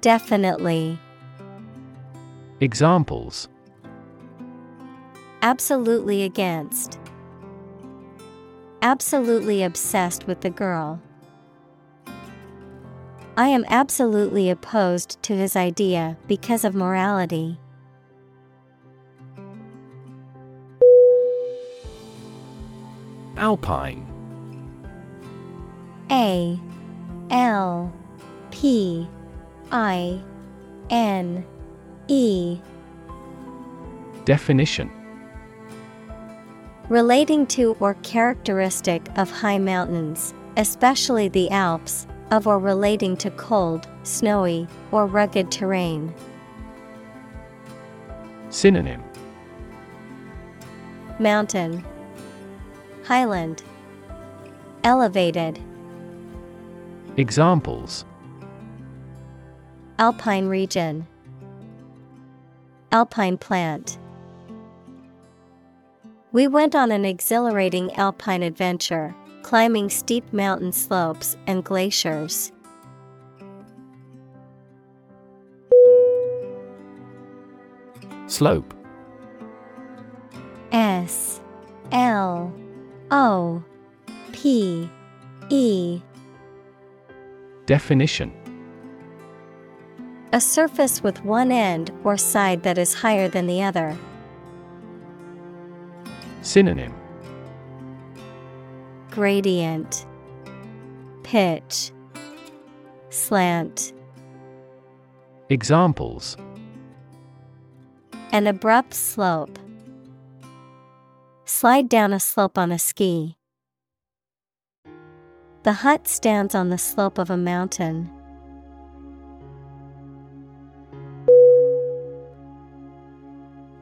definitely. Examples: absolutely against, absolutely obsessed with the girl. I am absolutely opposed to his idea because of morality. Alpine. A L P I N E. Definition: relating to or characteristic of high mountains, especially the Alps, of or relating to cold, snowy, or rugged terrain. Synonym: mountain, highland, elevated. Examples: alpine region, alpine plant. We went on an exhilarating alpine adventure, climbing steep mountain slopes and glaciers. Slope. S L O P E. Definition: a surface with one end or side that is higher than the other. Synonym: gradient, pitch, slant. Examples: an abrupt slope, slide down a slope on a ski. The hut stands on the slope of a mountain.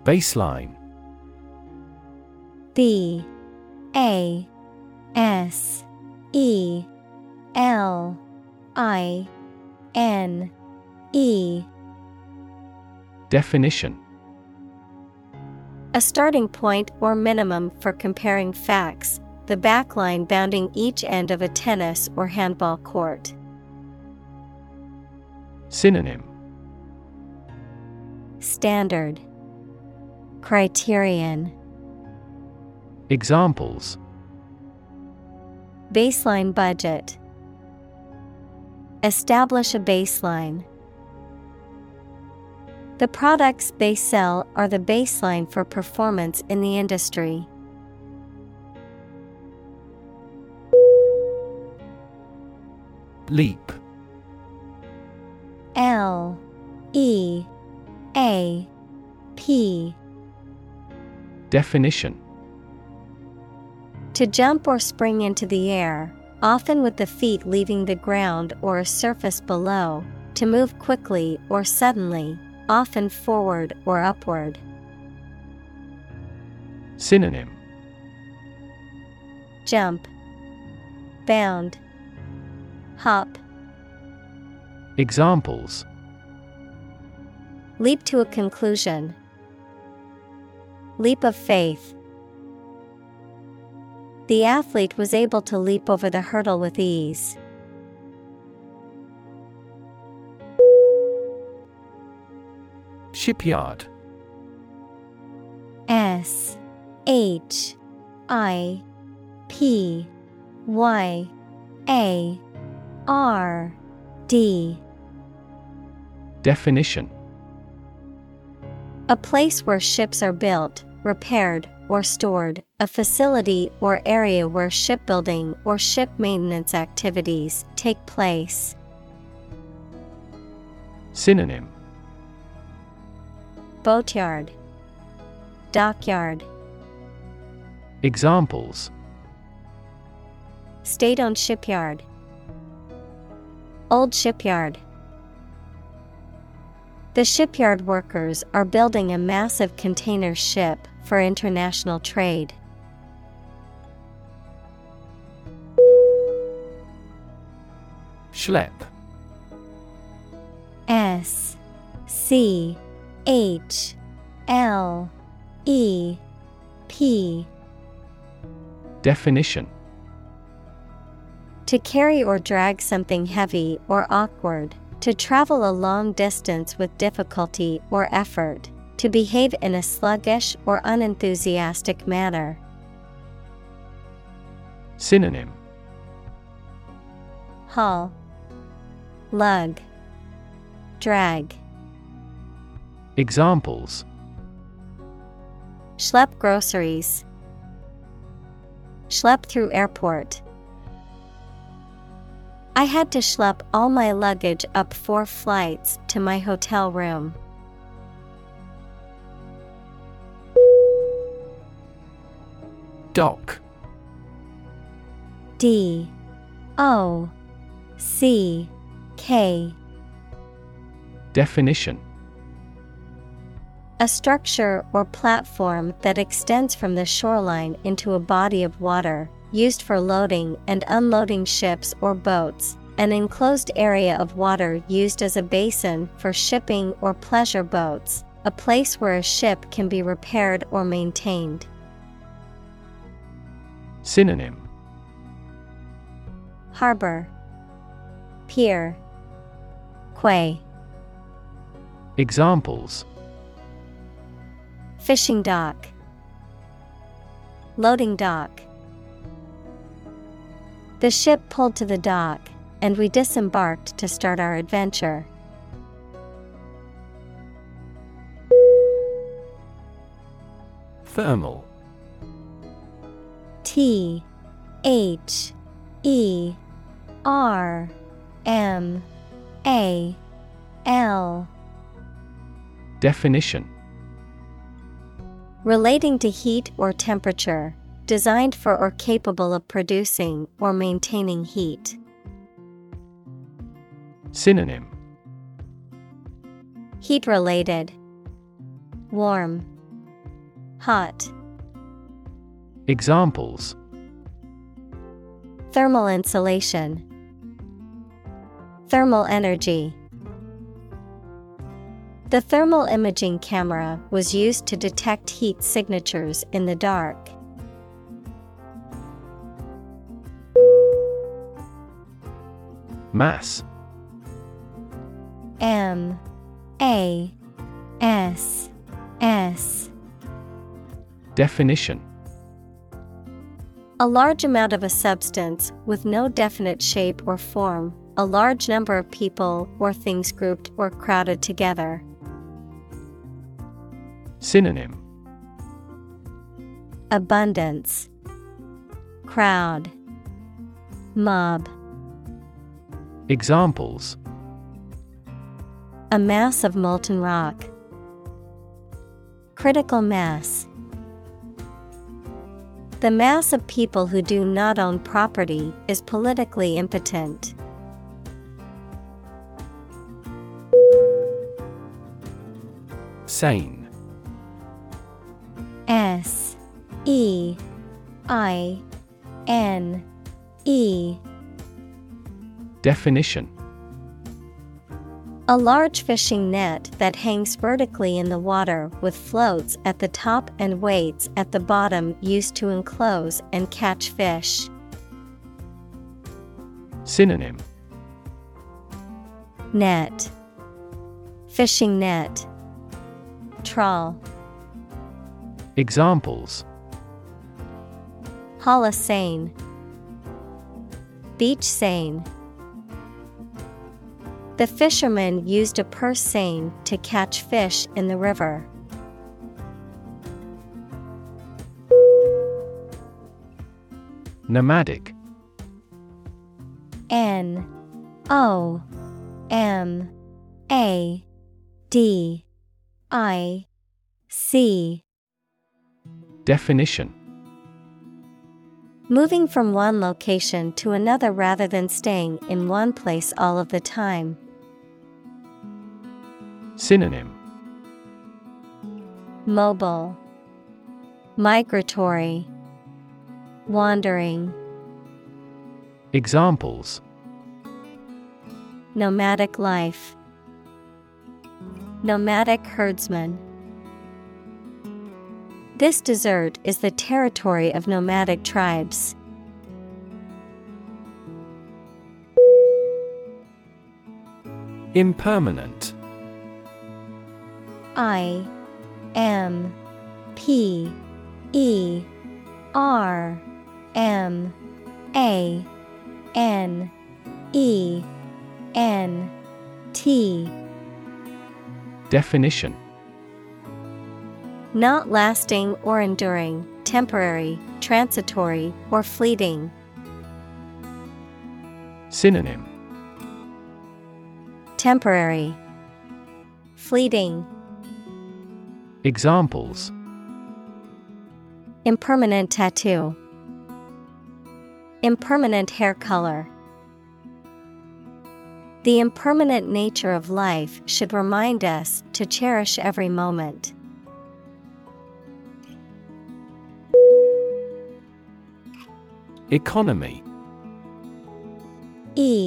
Baseline. B A S E L I N E. Definition: a starting point or minimum for comparing facts, the backline bounding each end of a tennis or handball court. Synonym: standard, criterion. Examples: baseline budget, establish a baseline. The products they sell are the baseline for performance in the industry. Leap. L E A P. Definition: to jump or spring into the air, often with the feet leaving the ground or a surface below, to move quickly or suddenly, often forward or upward. Synonym: jump, bound, hop. Examples: leap to a conclusion, leap of faith. The athlete was able to leap over the hurdle with ease. Shipyard. S-H-I-P-Y-A-R-D. Definition: a place where ships are built, repaired, or stored, a facility or area where shipbuilding or ship maintenance activities take place. Synonym: boatyard, dockyard. Examples: state-owned shipyard, old shipyard. The shipyard workers are building a massive container ship for international trade. Schlep. S-C-H-L-E-P. Definition: to carry or drag something heavy or awkward. To travel a long distance with difficulty or effort. To behave in a sluggish or unenthusiastic manner. Synonym: haul, lug, drag. Examples: schlep groceries, schlep through airport. I had to schlep all my luggage up 4 flights to my hotel room. Dock. D-O-C-K. Definition: a structure or platform that extends from the shoreline into a body of water, used for loading and unloading ships or boats, an enclosed area of water used as a basin for shipping or pleasure boats, a place where a ship can be repaired or maintained. Synonym: harbor, pier, quay. Examples: fishing dock, loading dock. The ship pulled to the dock, and we disembarked to start our adventure. Thermal. T-H-E-R-M-A-L. Definition: relating to heat or temperature. Designed for or capable of producing or maintaining heat. Synonym: heat-related, warm, hot. Examples: thermal insulation, thermal energy. The thermal imaging camera was used to detect heat signatures in the dark. Mass. M-A-S-S. Definition: a large amount of a substance with no definite shape or form, a large number of people or things grouped or crowded together. Synonym: abundance, crowd, mob. Examples: a mass of molten rock, critical mass. The mass of people who do not own property is politically impotent. Sane. S-E-I-N-E. Definition: a large fishing net that hangs vertically in the water with floats at the top and weights at the bottom used to enclose and catch fish. Synonym: net, fishing net, Trawl. Examples: Hala Seine, Beach Seine. The fisherman used a purse seine to catch fish in the river. Nomadic. Nomadic. Definition: moving from one location to another rather than staying in one place all of the time. Synonym: mobile, migratory, wandering. Examples: nomadic life, nomadic herdsman. This desert is the territory of nomadic tribes. Impermanent. Impermanent. Definition: not lasting or enduring, temporary, transitory, or fleeting. Synonym: temporary, fleeting. Examples: impermanent tattoo, impermanent hair color. The impermanent nature of life should remind us to cherish every moment. Economy. E-C-O-N-O-M-Y.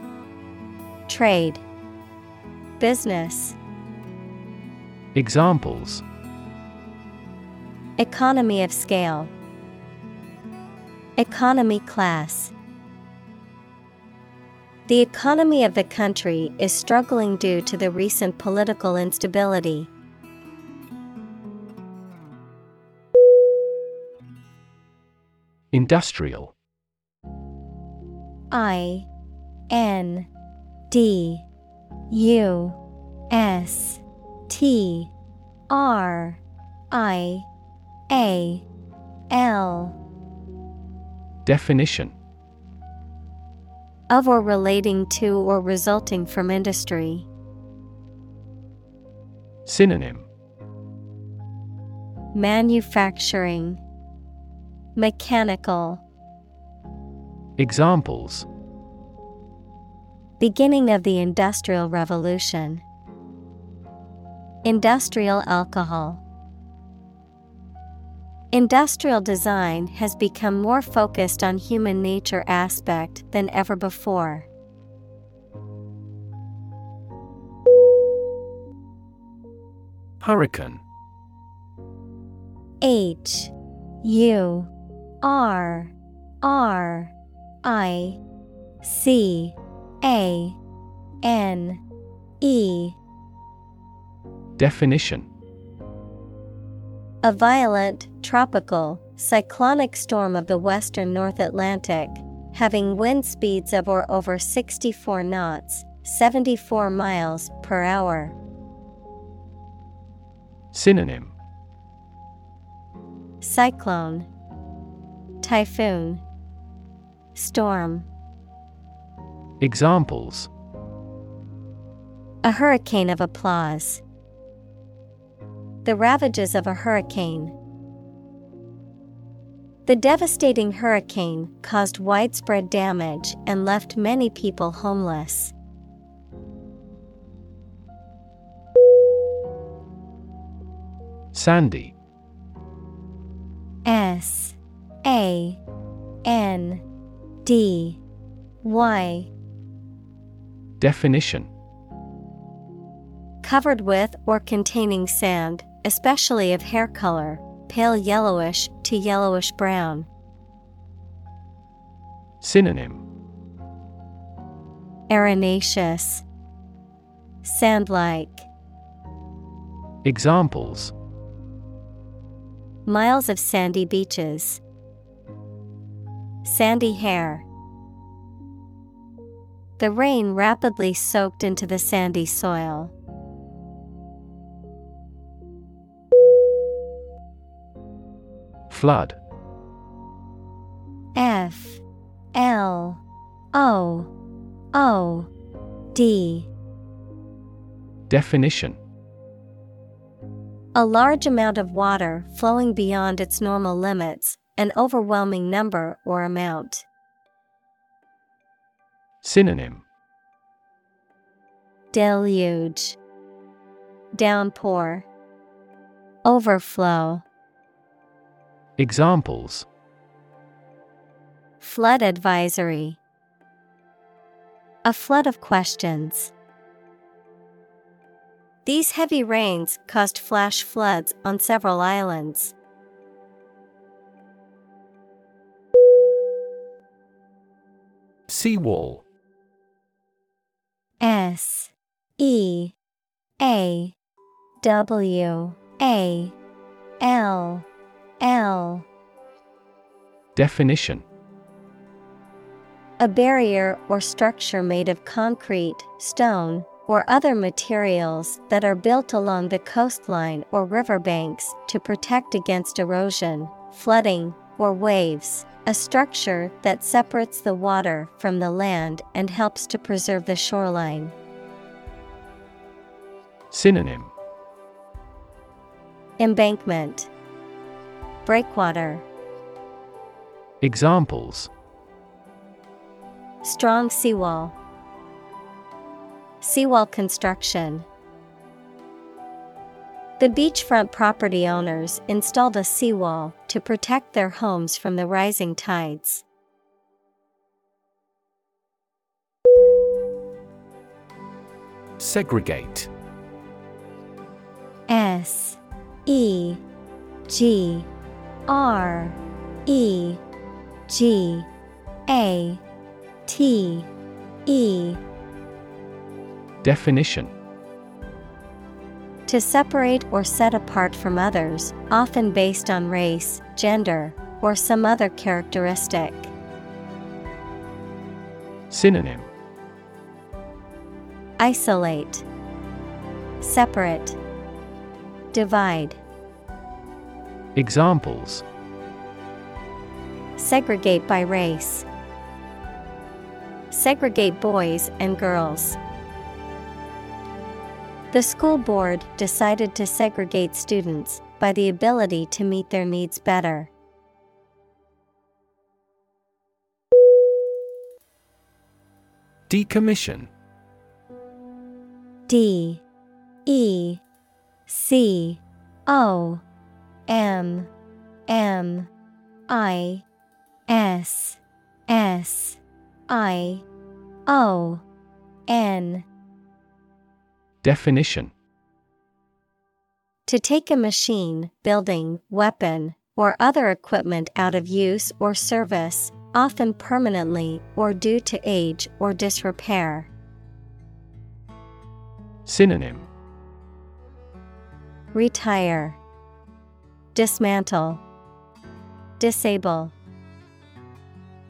trade, business. Examples: economy of scale, economy class. The economy of the country is struggling due to the recent political instability. Industrial. I-N-D-U-S-T-R-I-A-L. Definition: of or relating to or resulting from industry. Synonym: manufacturing, mechanical. Examples: beginning of the Industrial Revolution, industrial alcohol. Industrial design has become more focused on human nature aspect than ever before. Hurricane. H-U R-R-I-C-A-N-E. Definition: a violent, tropical, cyclonic storm of the western North Atlantic, having wind speeds of or over 64 knots, 74 miles per hour. Synonym: cyclone, typhoon, storm. Examples: a hurricane of applause, the ravages of a hurricane. The devastating hurricane caused widespread damage and left many people homeless. Sandy. S-A-N-D-Y. Definition: covered with or containing sand, especially of hair color, pale yellowish to yellowish brown. Synonym: arenaceous, sand-like. Examples: miles of sandy beaches, sandy hair. The rain rapidly soaked into the sandy soil. Flood. F-L-O-O-D. Definition: a large amount of water flowing beyond its normal limits, an overwhelming number or amount. Synonym: deluge, downpour, overflow. Examples: flood advisory, a flood of questions. These heavy rains caused flash floods on several islands. Seawall. S-E-A-W-A-L-L. Definition: a barrier or structure made of concrete, stone, or other materials that are built along the coastline or riverbanks to protect against erosion, flooding, or waves, a structure that separates the water from the land and helps to preserve the shoreline. Synonym: embankment, breakwater. Examples: strong seawall, seawall construction. The beachfront property owners installed a seawall to protect their homes from the rising tides. Segregate. S-E-G-R-E-G-A-T-E. Definition: to separate or set apart from others, often based on race, gender, or some other characteristic. Synonym: isolate, separate, divide. Examples: segregate by race, segregate boys and girls. The school board decided to segregate students by the ability to meet their needs better. Decommission. D-E-C-O-M-M-I-S-S-I-O-N. Definition: to take a machine, building, weapon, or other equipment out of use or service, often permanently or due to age or disrepair. Synonym: retire, dismantle, disable.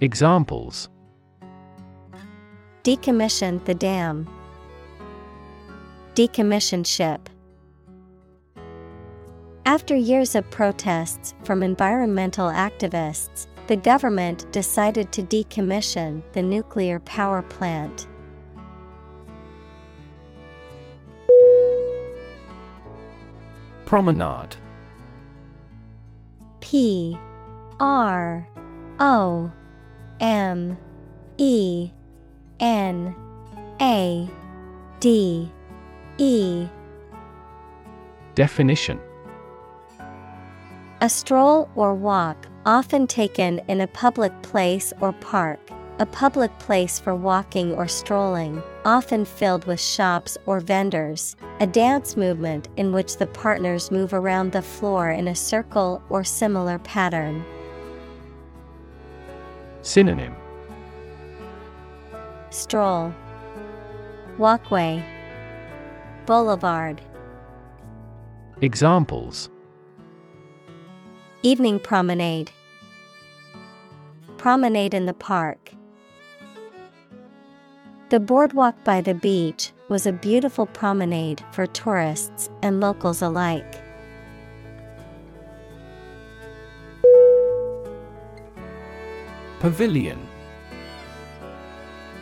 Examples: decommission the dam, decommission ship. After years of protests from environmental activists, the government decided to decommission the nuclear power plant. Promenade. P. R-O-M-E-N-A-D-E. Definition: a stroll or walk, often taken in a public place or park, a public place for walking or strolling, often filled with shops or vendors, a dance movement in which the partners move around the floor in a circle or similar pattern. Synonym: stroll, walkway, boulevard. Examples: evening promenade, promenade in the park. The boardwalk by the beach was a beautiful promenade for tourists and locals alike. Pavilion.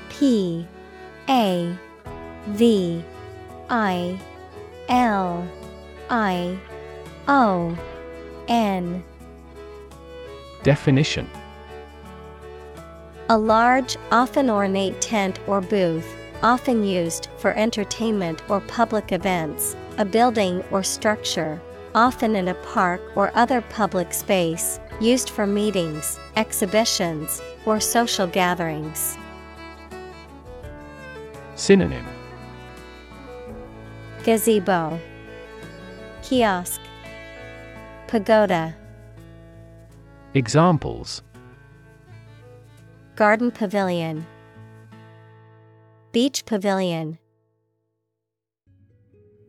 P-A-V-I-L-I-O-N. Definition: a large, often ornate tent or booth, often used for entertainment or public events, a building or structure, often in a park or other public space, used for meetings, exhibitions, or social gatherings. Synonym: gazebo, kiosk, pagoda. Examples: garden pavilion, beach pavilion.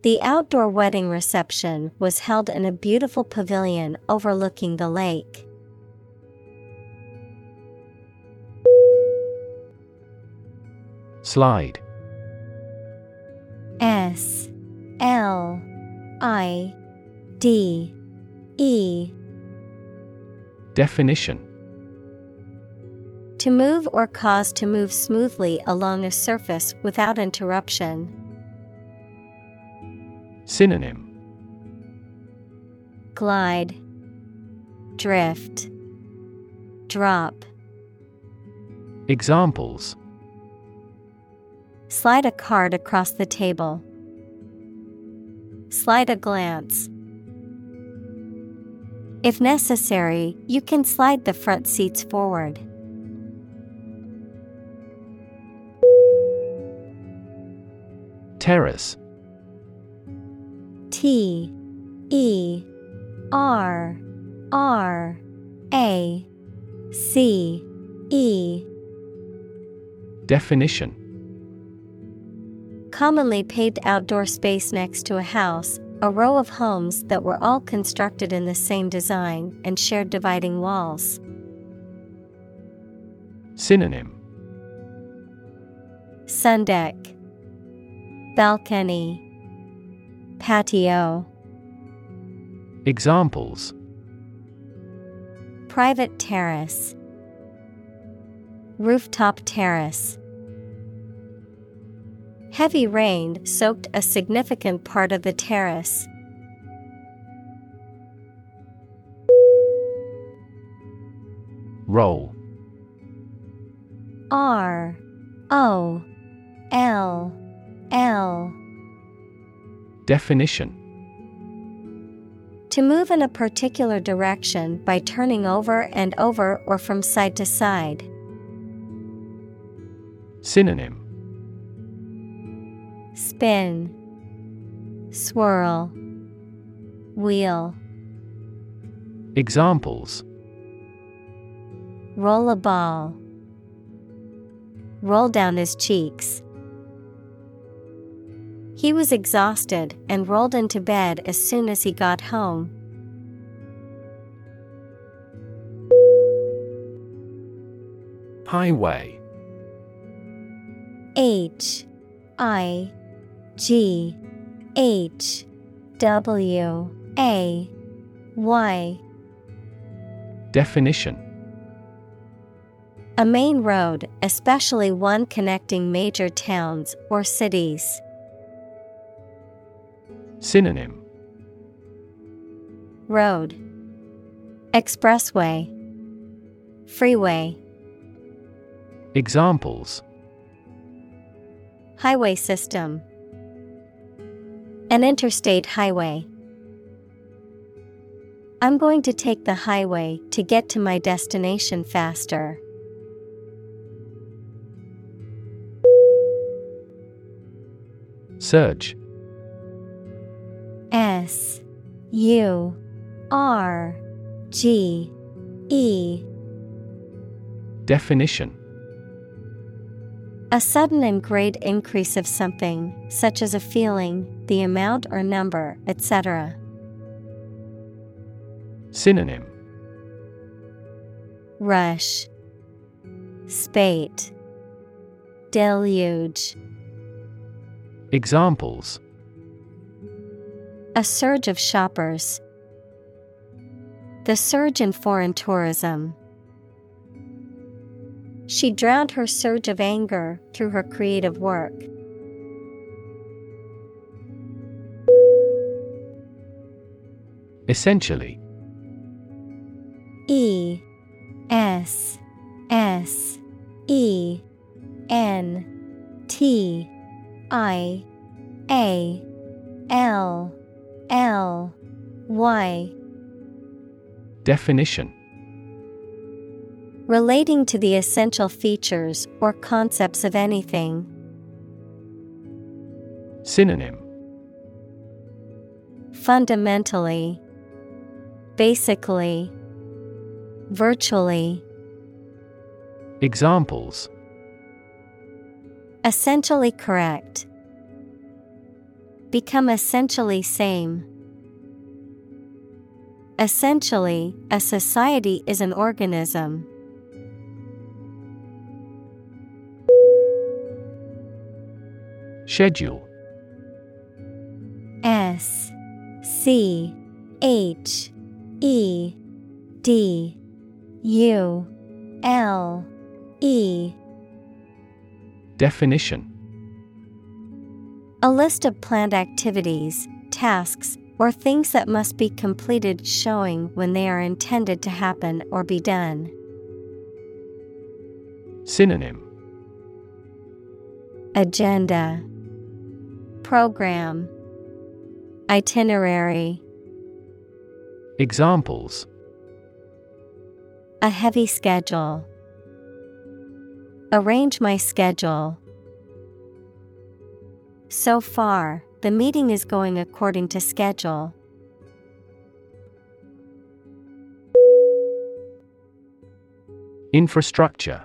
The outdoor wedding reception was held in a beautiful pavilion overlooking the lake. Slide. S-L-I-D-E. Definition: to move or cause to move smoothly along a surface without interruption. Synonym: glide, drift, drop. Examples: slide a card across the table, slide a glance. If necessary, you can slide the front seats forward. Terrace. T-E-R-R-A-C-E. Definition: commonly paved outdoor space next to a house, a row of homes that were all constructed in the same design and shared dividing walls. Synonym: sundeck, balcony, patio. Examples: private terrace, rooftop terrace. Heavy rain soaked a significant part of the terrace. Roll. R-O-L. L. Definition: to move in a particular direction by turning over and over or from side to side. Synonym: spin, swirl, wheel. Examples: roll a ball, roll down his cheeks. He was exhausted and rolled into bed as soon as he got home. Highway. H-I-G-H-W-A-Y. Definition: a main road, especially one connecting major towns or cities. Synonym: road, expressway, Freeway. Examples: highway system, an interstate highway. I'm going to take the highway to get to my destination faster. Surge. S-U-R-G-E. Definition: a sudden and great increase of something, such as a feeling, the amount or number, etc. Synonym: rush, spate, deluge. Examples: a surge of shoppers. The surge in foreign tourism. She drowned her surge of anger through her creative work. Essentially. E-S-S-E-N-T-I-A-L-L-Y. Definition: relating to the essential features or concepts of anything. Synonym: fundamentally, basically, virtually. Examples: essentially correct. Become essentially same. Essentially, a society is an organism. Schedule. S-C-H-E-D-U-L-E. Definition: a list of planned activities, tasks, or things that must be completed, showing when they are intended to happen or be done. Synonym: agenda, program, itinerary. Examples: a heavy schedule. Arrange my schedule. So far, the meeting is going according to schedule. Infrastructure.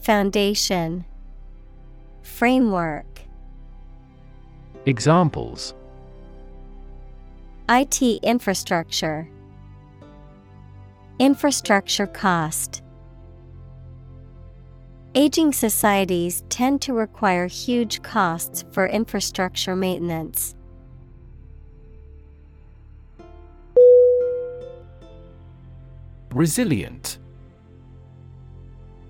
foundation, framework. Examples: IT infrastructure. Infrastructure cost. Aging societies tend to require huge costs for infrastructure maintenance. Resilient.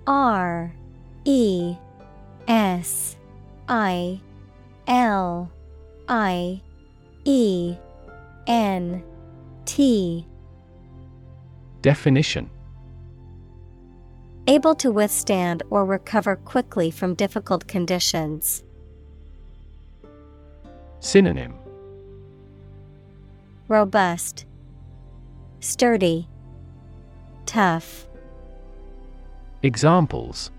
R-E-S-I-L-I-E-N-T. Definition: able to withstand or recover quickly from difficult conditions. Synonym: robust, sturdy, tough. Examples: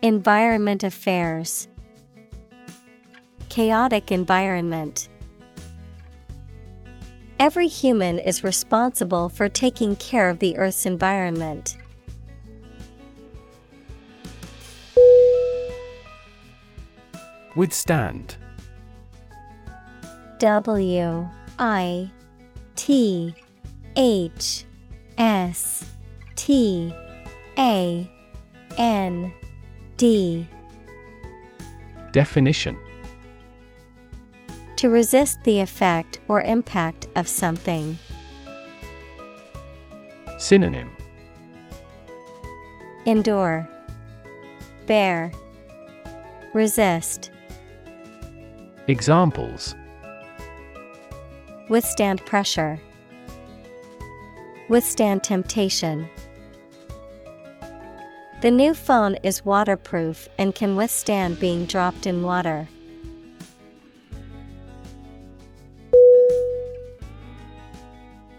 environment affairs, chaotic environment. Every human is responsible for taking care of the Earth's environment. Withstand. W-I-T-H-S-T-A-N-D. Definition: to resist the effect or impact of something. Synonym: endure, bear, resist. Examples: withstand pressure, withstand temptation. The new phone is waterproof and can withstand being dropped in water.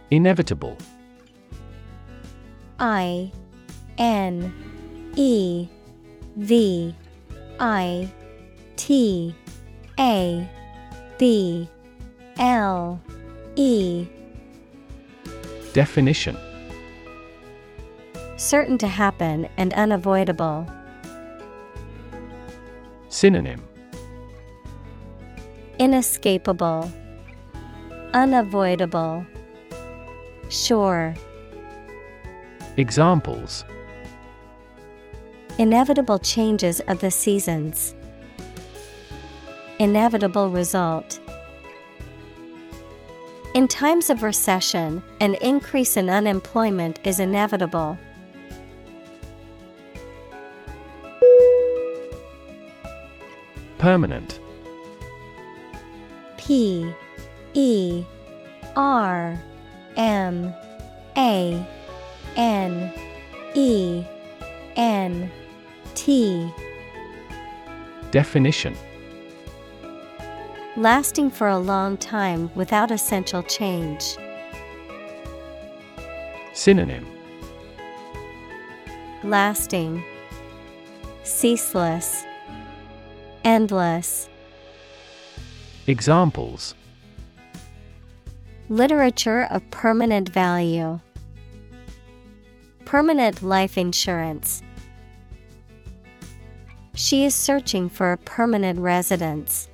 Inevitable. I-N-E-V-I-T-A-B-L-E. Definition: certain to happen and unavoidable. Synonym: inescapable, unavoidable, sure. Examples: inevitable changes of the seasons, inevitable result. In times of recession, an increase in unemployment is inevitable. Permanent. P-E-R M-A-N-E-N-T. Definition: lasting for a long time without essential change. Synonym: lasting, ceaseless, endless. Examples: literature of permanent value, permanent life insurance. She is searching for a permanent residence.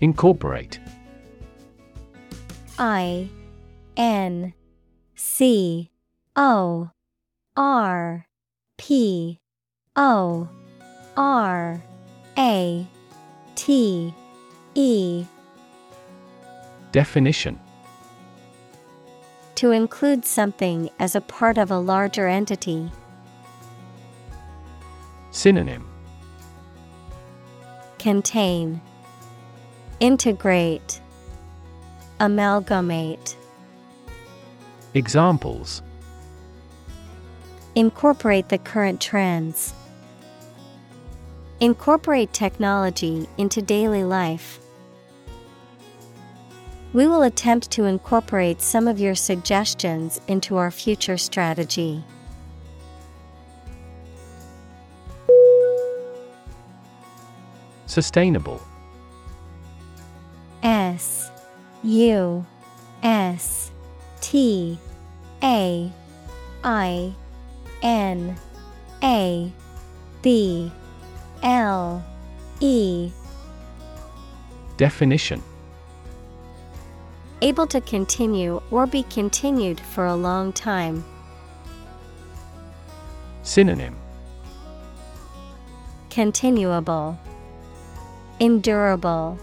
Incorporate. I-N-C-O-R-P-O-R-A. T-E. Definition: to include something as a part of a larger entity. Synonym: contain, integrate, amalgamate. Examples: incorporate the current trends, incorporate technology into daily life. We will attempt to incorporate some of your suggestions into our future strategy. Sustainable. S-U-S-T-A-I-N-A-B L-E. Definition: able to continue or be continued for a long time. Synonym: continuable, Endurable,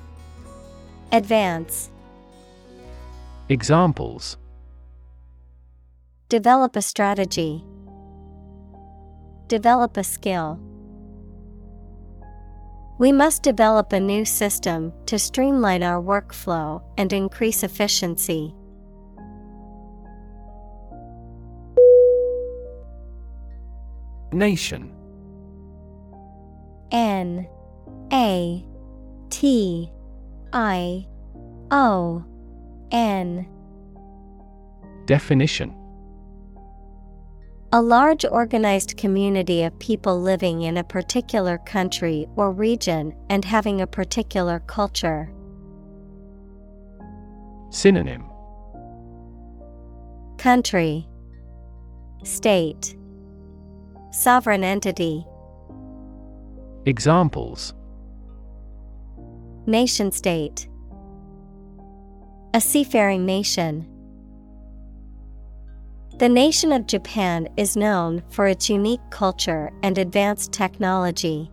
advance. Examples: develop a strategy, develop a skill. We must develop a new system to streamline our workflow and increase efficiency. Nation. N-A-T-I-O-N. Definition: a large organized community of people living in a particular country or region and having a particular culture. Synonym: country, state, sovereign entity. Examples: nation state, a seafaring nation. The nation of Japan is known for its unique culture and advanced technology.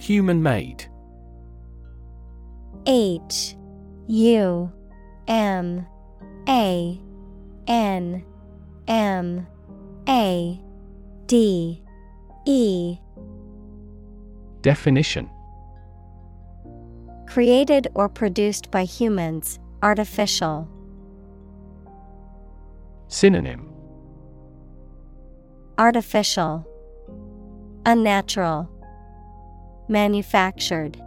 Human-made. H-U-M-A-N-M-A-D-E. Definition: created or produced by humans, artificial. Synonym: artificial, unnatural, manufactured.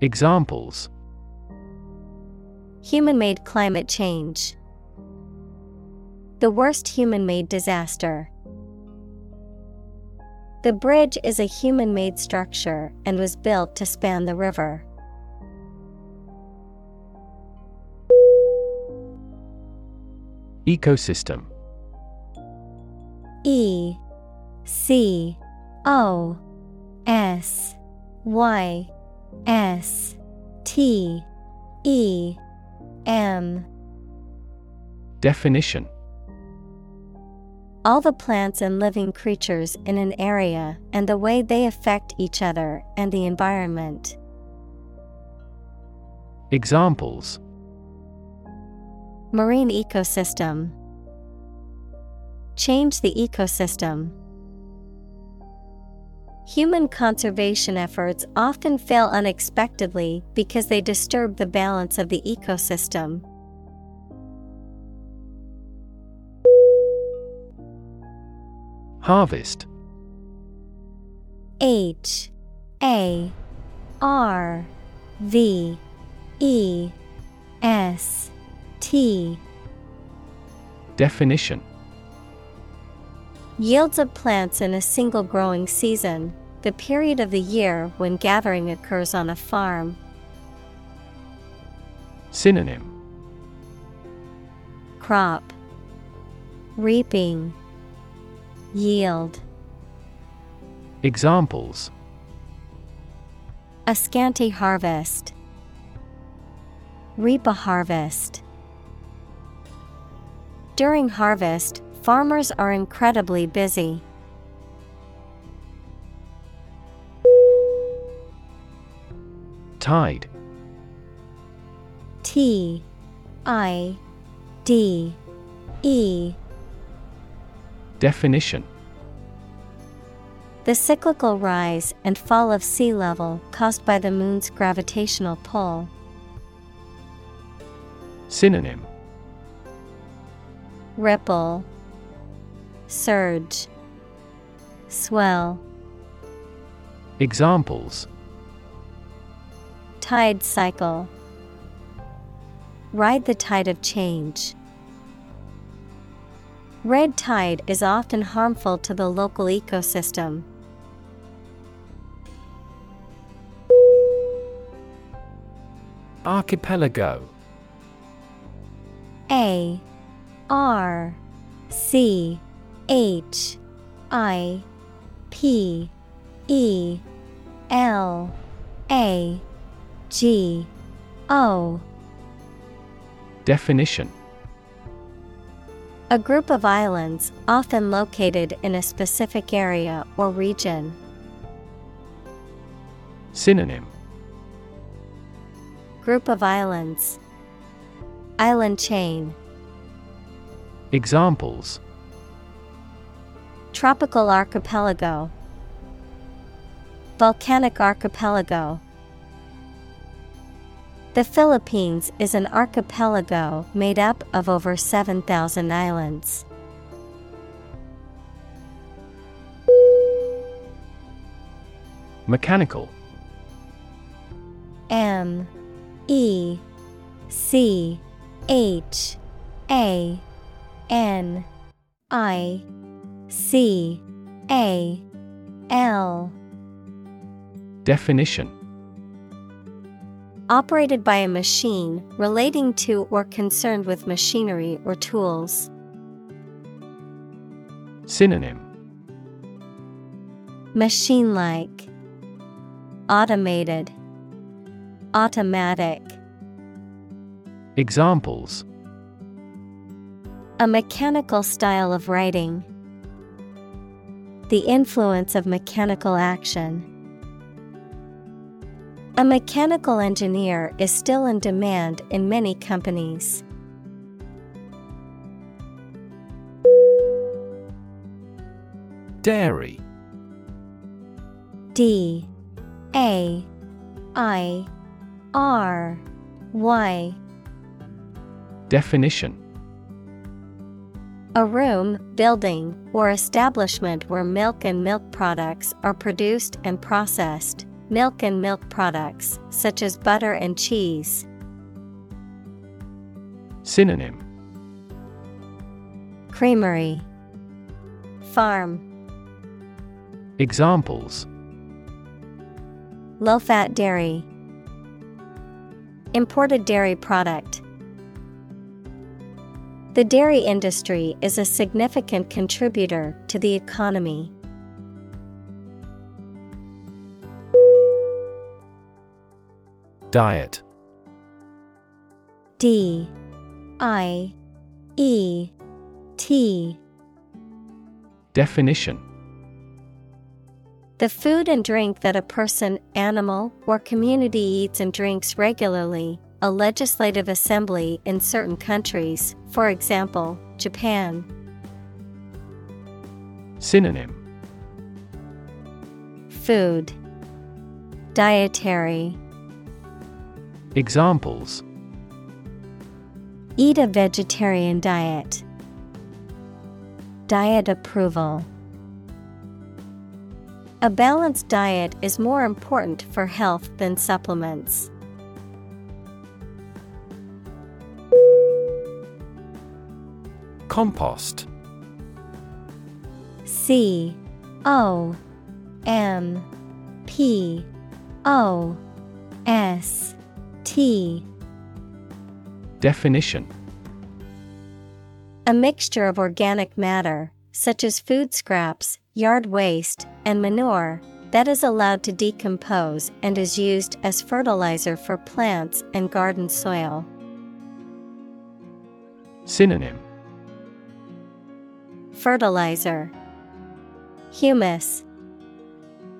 Examples: human-made climate change, the worst human-made disaster. The bridge is a human-made structure and was built to span the river. Ecosystem. E-C-O-S-Y-S-T-E-M. Definition: all the plants and living creatures in an area and the way they affect each other and the environment. Examples: marine ecosystem, change the ecosystem. Human conservation efforts often fail unexpectedly because they disturb the balance of the ecosystem. Harvest. H-A-R-V-E-S-T. Definition: yields of plants in a single growing season, the period of the year when gathering occurs on a farm. Synonym: crop, reaping, yield. Examples: a scanty harvest, reap a harvest. During harvest, farmers are incredibly busy. Tide. T I D-E. Definition. The cyclical rise and fall of sea level caused by the moon's gravitational pull. Synonym. Ripple, surge, swell. Examples. Tide cycle. Ride the tide of change. Red tide is often harmful to the local ecosystem. Archipelago. A R C H I P E L A G O. Definition. A group of islands often located in a specific area or region. Synonym. Group of islands. Island chain. Examples. Tropical archipelago. Volcanic archipelago. The Philippines is an archipelago made up of over 7,000 islands. Mechanical. M E C H A N I C A L. Definition. Operated by a machine relating to or concerned with machinery or tools. Synonym. Machine-like, automated, automatic. Examples. A mechanical style of writing. The influence of mechanical action. A mechanical engineer is still in demand in many companies. Dairy. D A I R Y. Definition. A room, building, or establishment where milk and milk products are produced and processed. Milk and milk products, such as butter and cheese. Synonym. Creamery, farm. Examples. Low-fat dairy. Imported dairy product. The dairy industry is a significant contributor to the economy. Diet. D. I. E. T. Definition. The food and drink that a person, animal, or community eats and drinks regularly. A legislative assembly in certain countries, for example, Japan. Synonym. Food, dietary. Examples. Eat a vegetarian diet. Diet approval. A balanced diet is more important for health than supplements. Compost. C O M P O S T. Definition. A mixture of organic matter, such as food scraps, yard waste, and manure, that is allowed to decompose and is used as fertilizer for plants and garden soil. Synonym. Fertilizer, humus,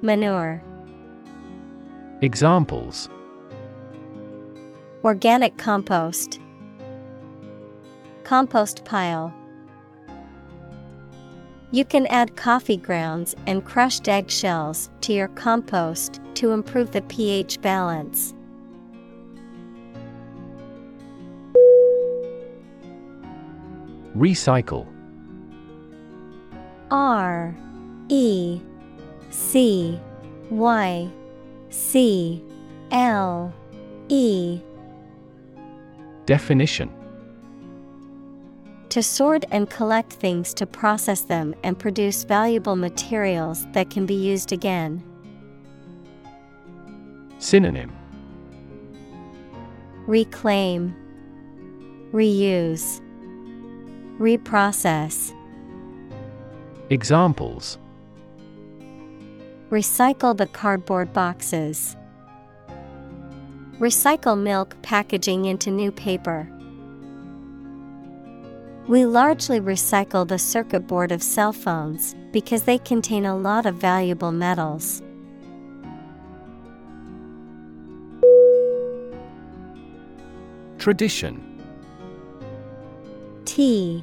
manure. Examples. Organic compost. Compost pile. You can add coffee grounds and crushed eggshells to your compost to improve the pH balance. Recycle. R-E-C-Y-C-L-E. Definition: to sort and collect things to process them and produce valuable materials that can be used again. Synonym: reclaim, reuse, reprocess. Examples: recycle the cardboard boxes. Recycle milk packaging into new paper. We largely recycle the circuit board of cell phones because they contain a lot of valuable metals. Tradition. T-R-A-D-I-T-I-O-N.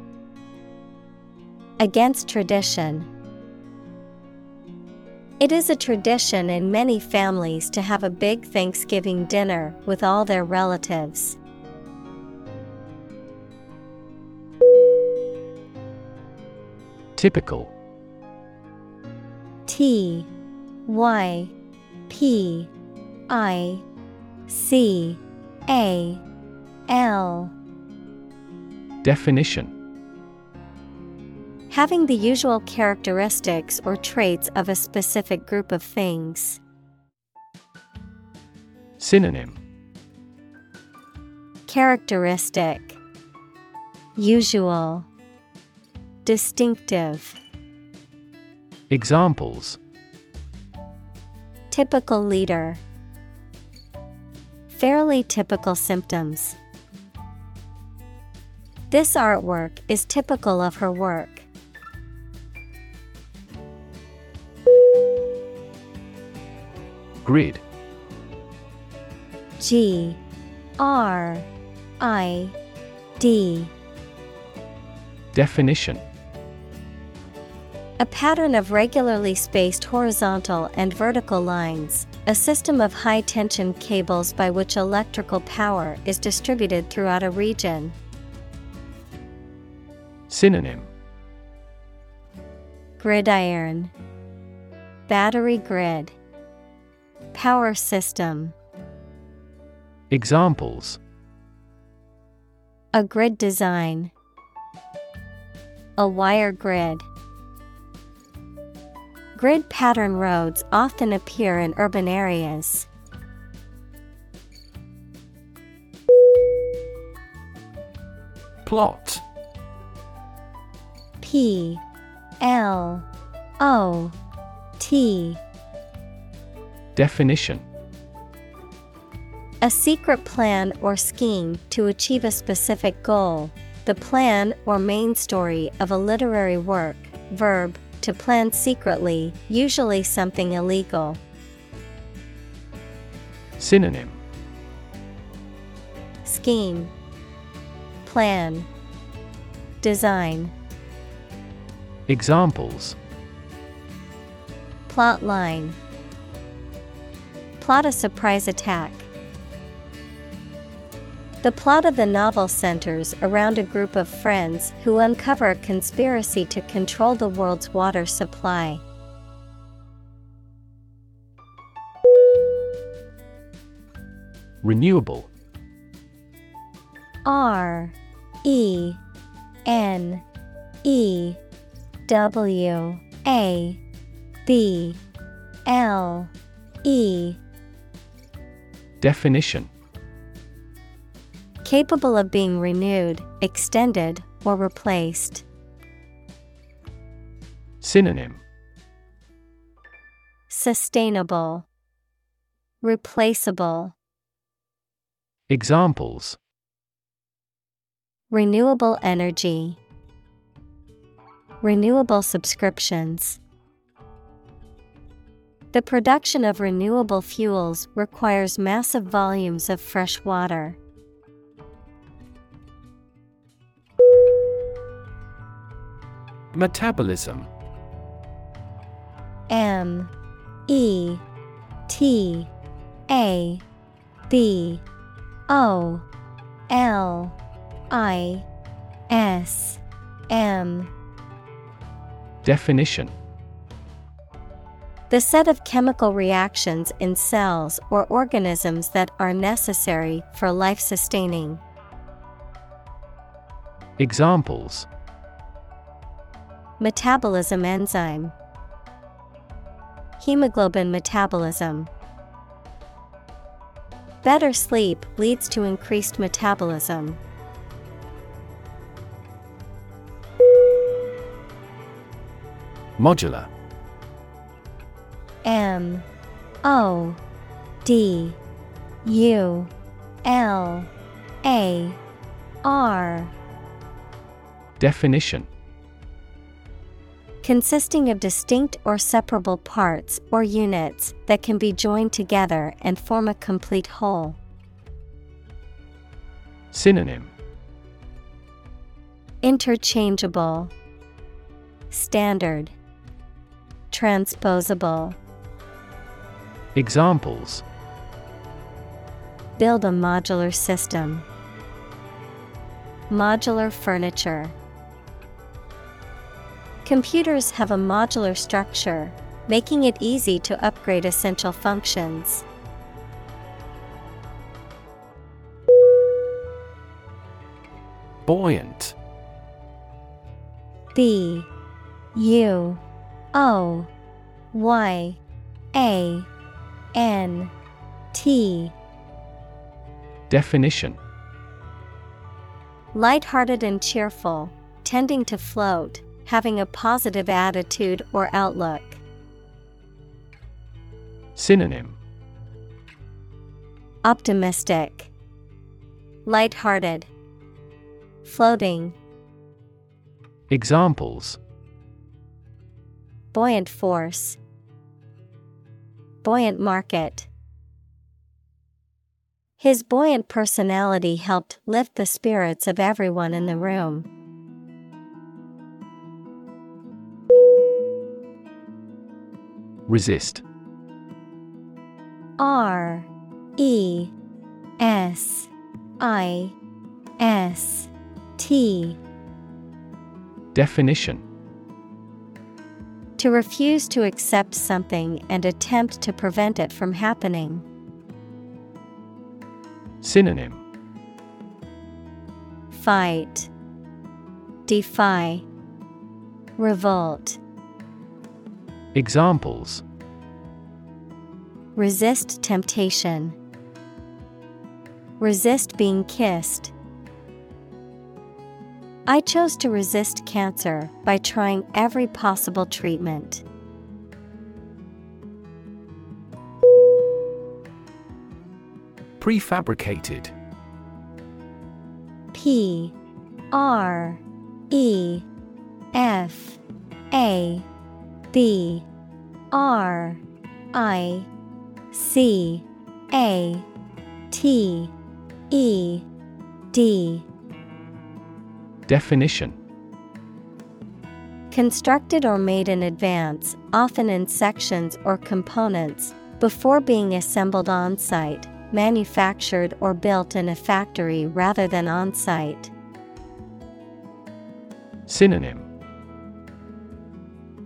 Against tradition. It is a tradition in many families to have a big Thanksgiving dinner with all their relatives. Typical. T-Y-P-I-C-A-L. Definition: having the usual characteristics or traits of a specific group of things. Synonym: characteristic, usual, distinctive. Examples: typical leader. Fairly typical symptoms. This artwork is typical of her work. Grid. G-R-I-D. Definition: a pattern of regularly spaced horizontal and vertical lines, a system of high-tension cables by which electrical power is distributed throughout a region. Synonym: gridiron, battery grid, power system. Examples: a grid design. A wire grid. Grid pattern roads often appear in urban areas. Plot. P-L-O-T. Definition: a secret plan or scheme to achieve a specific goal, the plan or main story of a literary work. Verb: to plan secretly, usually something illegal. Synonym: scheme, plan, design. Examples: plot line. Plot a surprise attack. The plot of the novel centers around a group of friends who uncover a conspiracy to control the world's water supply. Renewable. R-E-N-E-W-A-B L-E. Definition: capable of being renewed, extended, or replaced. Synonym: sustainable, replaceable. Examples: renewable energy, renewable subscriptions. The production of renewable fuels requires massive volumes of fresh water. Metabolism. M-E-T-A-B-O-L-I-S-M. Definition: the set of chemical reactions in cells or organisms that are necessary for life-sustaining. Examples: metabolism enzyme, hemoglobin metabolism. Better sleep leads to increased metabolism. Modular. M-O-D-U-L-A-R. Definition: consisting of distinct or separable parts or units that can be joined together and form a complete whole. Synonym: interchangeable, standard, transposable. Examples: build a modular system, modular furniture. Computers have a modular structure, making it easy to upgrade essential functions. Buoyant. B-U-O-Y-A-N-T. Definition: lighthearted and cheerful, tending to float, having a positive attitude or outlook. Synonym: optimistic, lighthearted, floating. Examples: buoyant force, buoyant market. His buoyant personality helped lift the spirits of everyone in the room. Resist. R-E-S-I-S-T. Definition: to refuse to accept something and attempt to prevent it from happening. Synonym: fight, defy, revolt. Examples: resist temptation, resist being kissed. I chose to resist cancer by trying every possible treatment. Prefabricated. P R E F A B R I C A T E D. Definition: constructed or made in advance, often in sections or components, before being assembled on site, manufactured or built in a factory rather than on site. Synonym: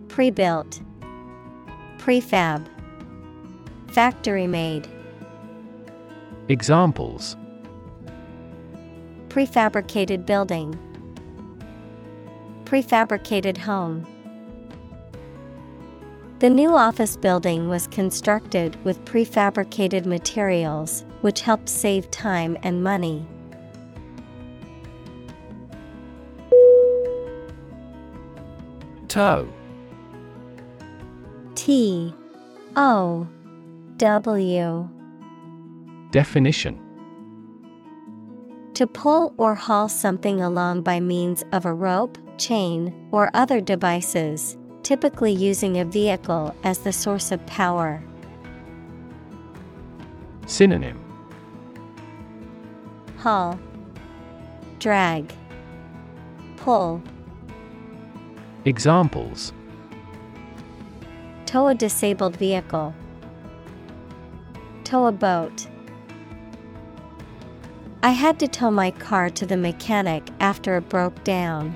pre-built, prefab, factory-made. Examples: prefabricated building, prefabricated home. The new office building was constructed with prefabricated materials, which helped save time and money. Tow. T-O-W. Definition: to pull or haul something along by means of a rope, chain, or other devices, typically using a vehicle as the source of power. Synonym: haul, drag, pull. Examples: tow a disabled vehicle, tow a boat. I had to tow my car to the mechanic after it broke down.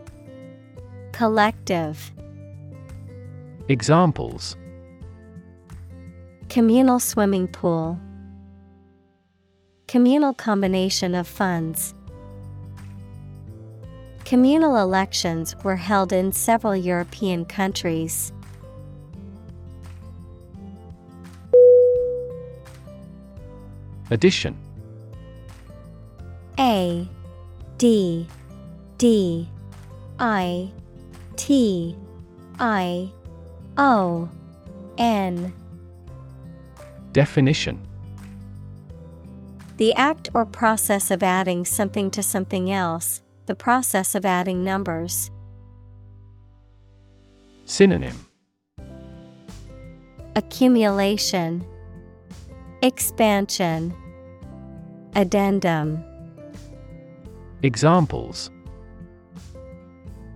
collective. Examples: communal swimming pool, communal combination of funds. Communal elections were held in several European countries. Addition. A D D I T I O N. Definition: the act or process of adding something to something else, the process of adding numbers. Synonym: accumulation, expansion, addendum. Examples: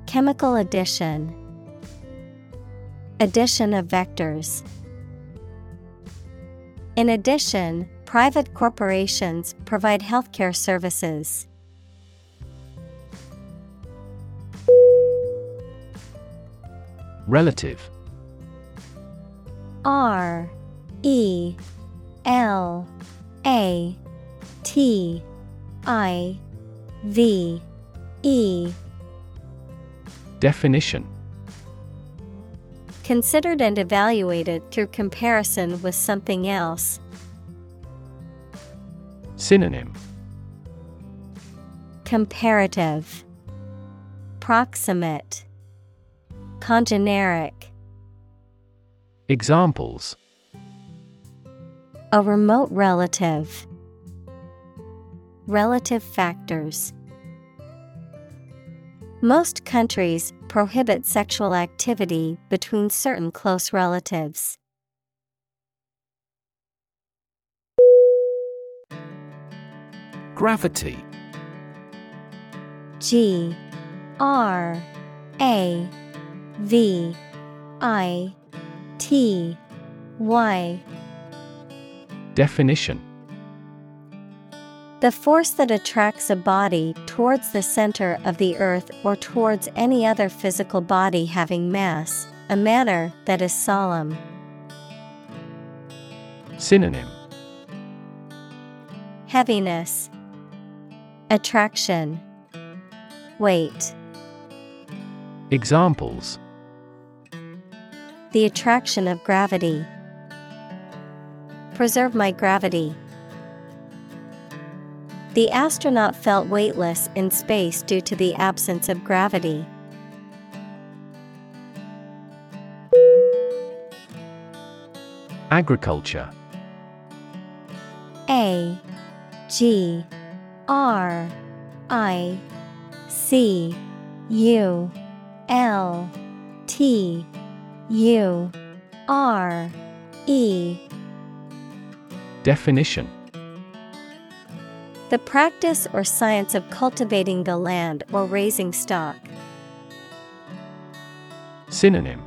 chemical addition, addition of vectors. In addition, private corporations provide healthcare services. Relative. R E L A T I V E. Definition: considered and evaluated through comparison with something else. Synonym: comparative, proximate, congeneric. Examples: a remote relative, relative factors. Most countries prohibit sexual activity between certain close relatives. Gravity. G-R-A-V-I-T-Y. Definition: the force that attracts a body towards the center of the earth or towards any other physical body having mass, a matter that is solemn. Synonym: heaviness, attraction, weight. Examples: the attraction of gravity, preserve my gravity. The astronaut felt weightless in space due to the absence of gravity. Agriculture. A G R I C U L T U R E. Definition: The practice or science of cultivating the land or raising stock. Synonym: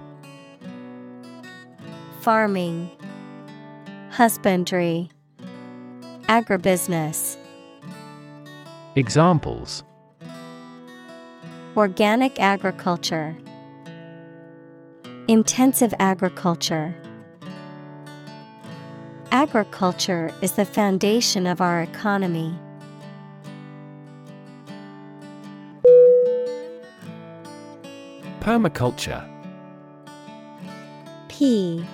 farming, husbandry, agribusiness. Examples: organic agriculture, intensive agriculture. Agriculture is the foundation of our economy. Permaculture. Permaculture.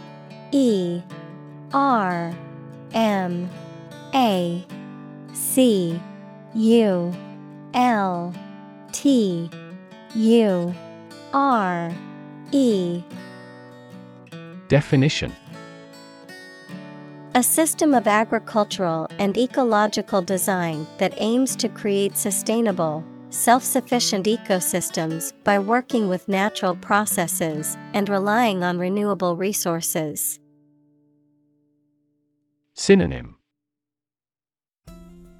Definition: a system of agricultural and ecological design that aims to create sustainable, self-sufficient ecosystems by working with natural processes and relying on renewable resources. Synonym: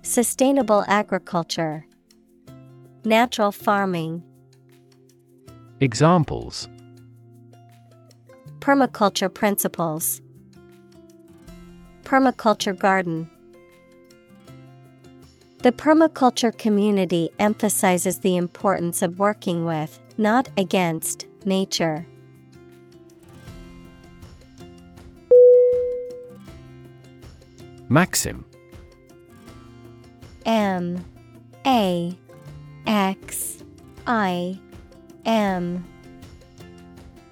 sustainable agriculture, natural farming. Examples: permaculture principles, permaculture garden. The permaculture community emphasizes the importance of working with, not against, nature. Maxim. M-A-X-I-M.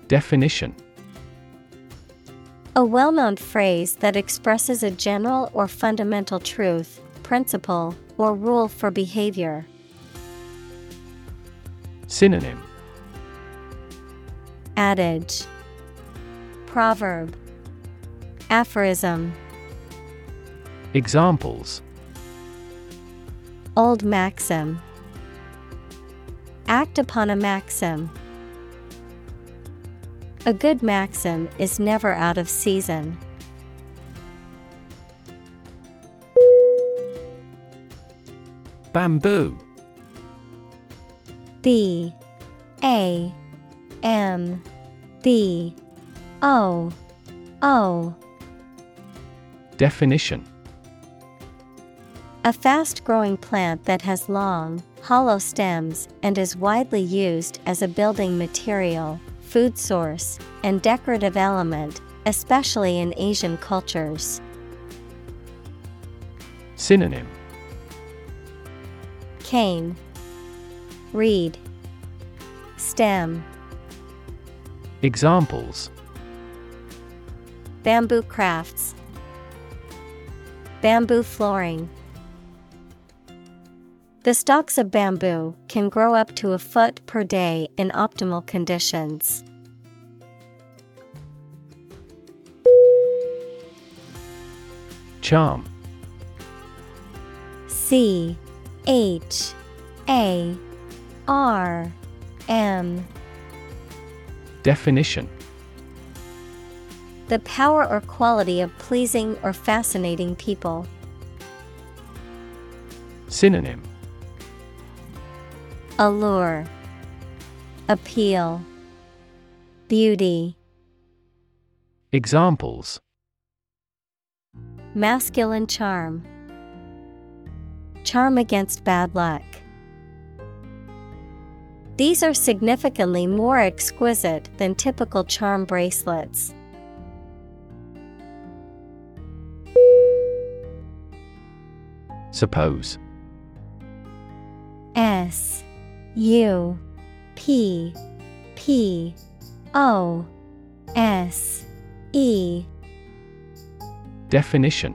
Definition: a well-known phrase that expresses a general or fundamental truth, principle, or rule for behavior. Synonym: adage, proverb, aphorism. Examples: old maxim, act upon a maxim. A good maxim is never out of season. Bamboo. B-A-M-B-O-O. Definition: a fast-growing plant that has long, hollow stems and is widely used as a building material, food source, and decorative element, especially in Asian cultures. Synonym: cane, reed, stem. Examples: bamboo crafts, bamboo flooring. The stalks of bamboo can grow up to 1 foot per day in optimal conditions. Charm. C-H-A-R-M. Definition: the power or quality of pleasing or fascinating people. Synonym: allure, appeal, beauty. Examples: masculine charm, charm against bad luck. These are significantly more exquisite than typical charm bracelets. Suppose. S U P P O S E. Definition: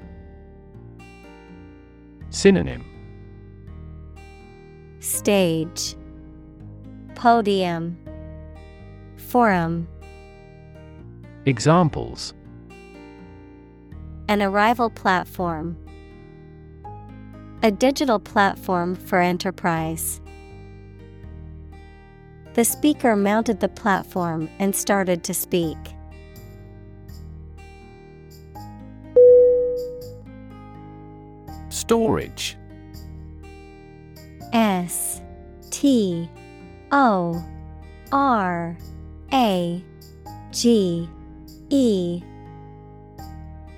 Synonym. Stage, podium, forum. Examples. An arrival platform. A digital platform for enterprise. The speaker mounted the platform and started to speak. Storage. S-T-O-R-A-G-E.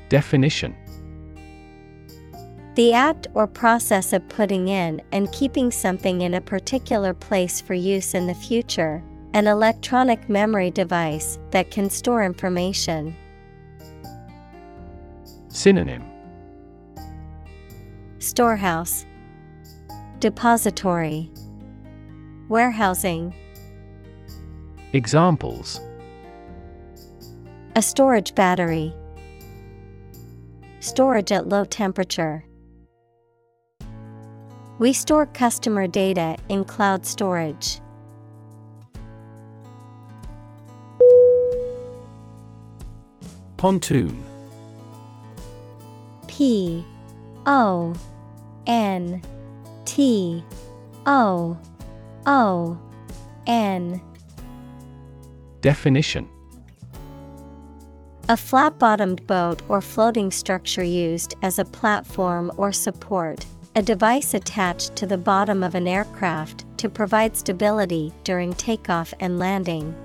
Definition. The act or process of putting in and keeping something in a particular place for use in the future, an electronic memory device that can store information. Synonym. Storehouse, depository, warehousing. Examples. A storage battery. Storage at low temperature. We store customer data in cloud storage. Pontoon. P-O-N-T-O-O-N. Definition. A flat-bottomed boat or floating structure used as a platform or support. A device attached to the bottom of an aircraft to provide stability during takeoff and landing.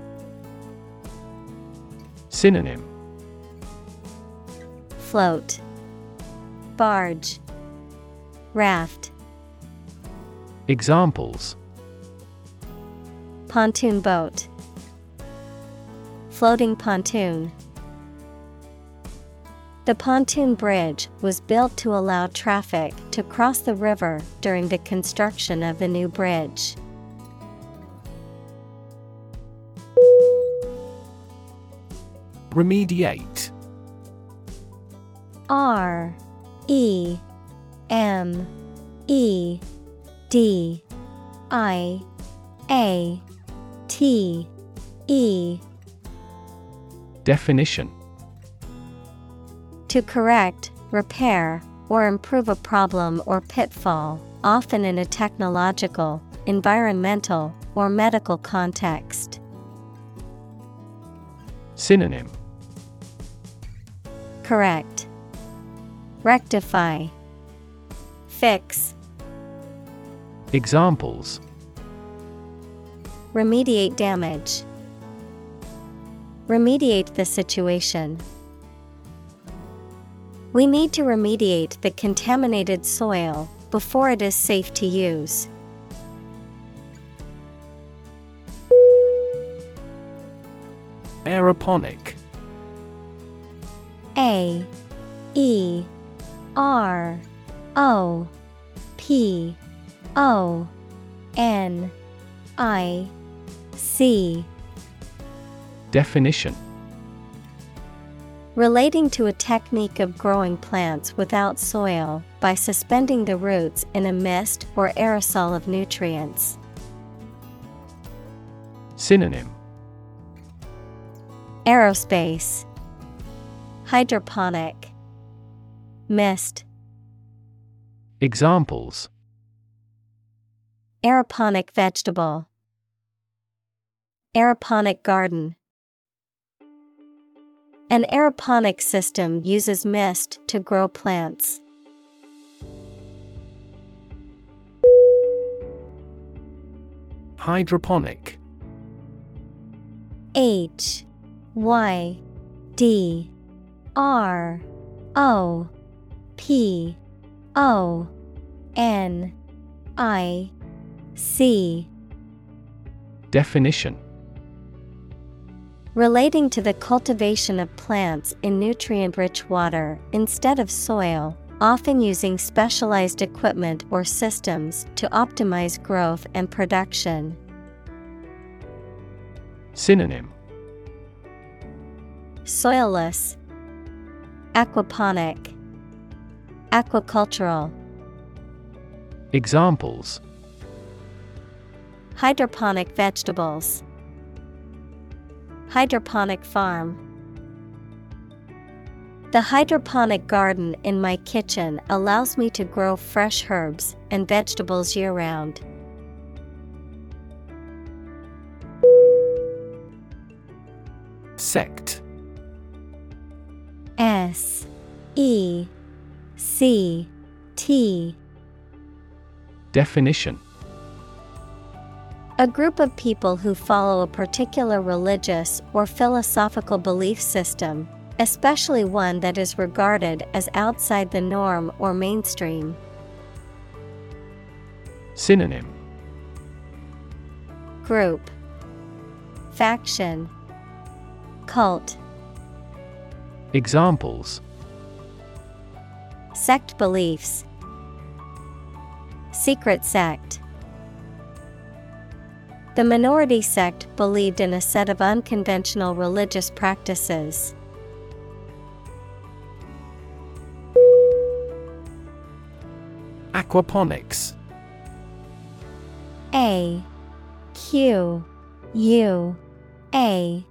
Synonym. Float, barge, raft. Examples. Pontoon boat. Floating pontoon. The pontoon bridge was built to allow traffic to cross the river during the construction of the new bridge. Remediate. R-E-M-E-D-I-A-T-E. Definition. To correct, repair, or improve a problem or pitfall, often in a technological, environmental, or medical context. Synonym. Correct, rectify, fix. Examples. Remediate damage. Remediate the situation. We need to remediate the contaminated soil before it is safe to use. Aeroponic. A-E-R-O-P-O-N-I-C. Definition. Relating to a technique of growing plants without soil by suspending the roots in a mist or aerosol of nutrients. Synonym. Aerospace, hydroponic, mist. Examples. Aeroponic vegetable. Aeroponic garden. An aeroponic system uses mist to grow plants. Hydroponic. H-Y-D-R-O-P O-N-I-C. Definition: relating to the cultivation of plants in nutrient-rich water instead of soil, often using specialized equipment or systems to optimize growth and production. Synonym: soilless, aquaponic, aquacultural. Examples: hydroponic vegetables, hydroponic farm. The hydroponic garden in my kitchen allows me to grow fresh herbs and vegetables year-round. Sect. S-E-C-T. Definition: a group of people who follow a particular religious or philosophical belief system, especially one that is regarded as outside the norm or mainstream. Synonym: group, faction, cult. Examples: sect beliefs, secret sect. The minority sect believed in a set of unconventional religious practices. Aquaponics. A Q U A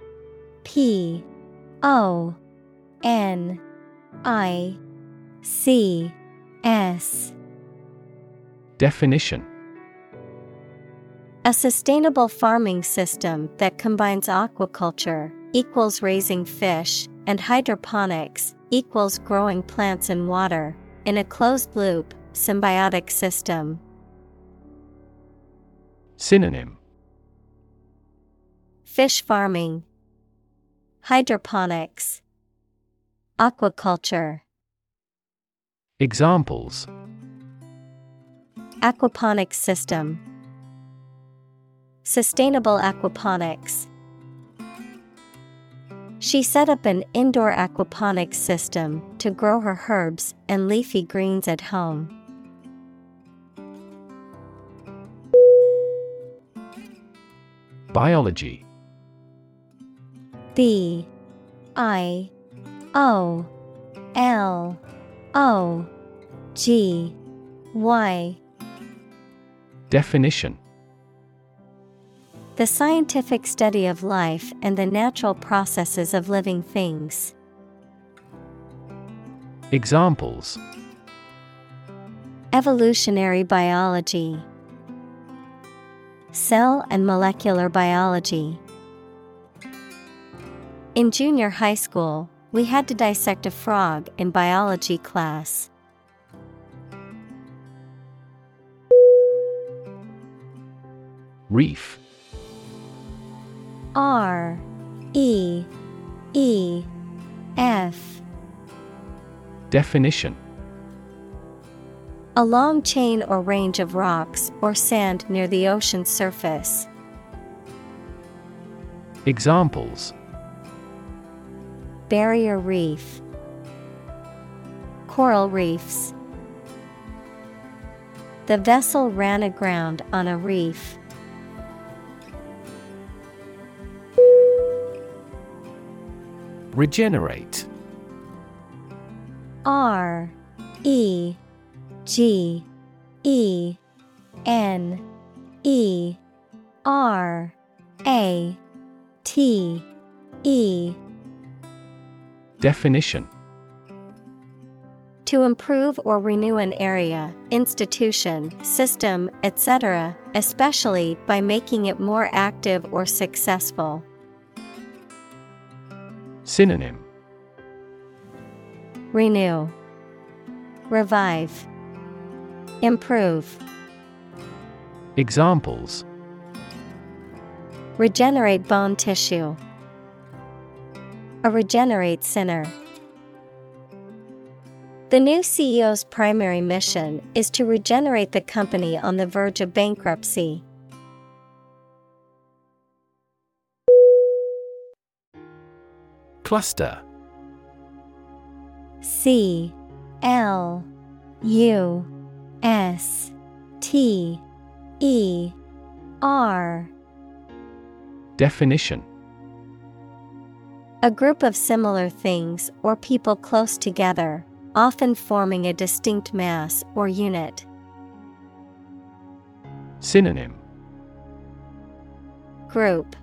P O N I C S. Definition: a sustainable farming system that combines aquaculture equals raising fish and hydroponics equals growing plants in water in a closed-loop symbiotic system. Synonym: fish farming, hydroponics, aquaculture. Examples: aquaponics system, sustainable aquaponics. She set up an indoor aquaponics system to grow her herbs and leafy greens at home. Biology. B I O L O G Y. Definition: the scientific study of life and the natural processes of living things. Examples: evolutionary biology, cell and molecular biology. In junior high school, we had to dissect a frog in biology class. Reef. R-E-E-F. Definition: a long chain or range of rocks or sand near the ocean surface. Examples: barrier reef, coral reefs. The vessel ran aground on a reef. Regenerate. R-E-G-E-N-E-R-A-T-E. Definition: to improve or renew an area, institution, system, etc., especially by making it more active or successful. Synonym: renew, revive, improve. Examples: regenerate bone tissue, a regenerate sinner. The new CEO's primary mission is to regenerate the company on the verge of bankruptcy. Cluster. C-L-U-S-T-E-R. Definition. A group of similar things or people close together, often forming a distinct mass or unit. Synonym. Group,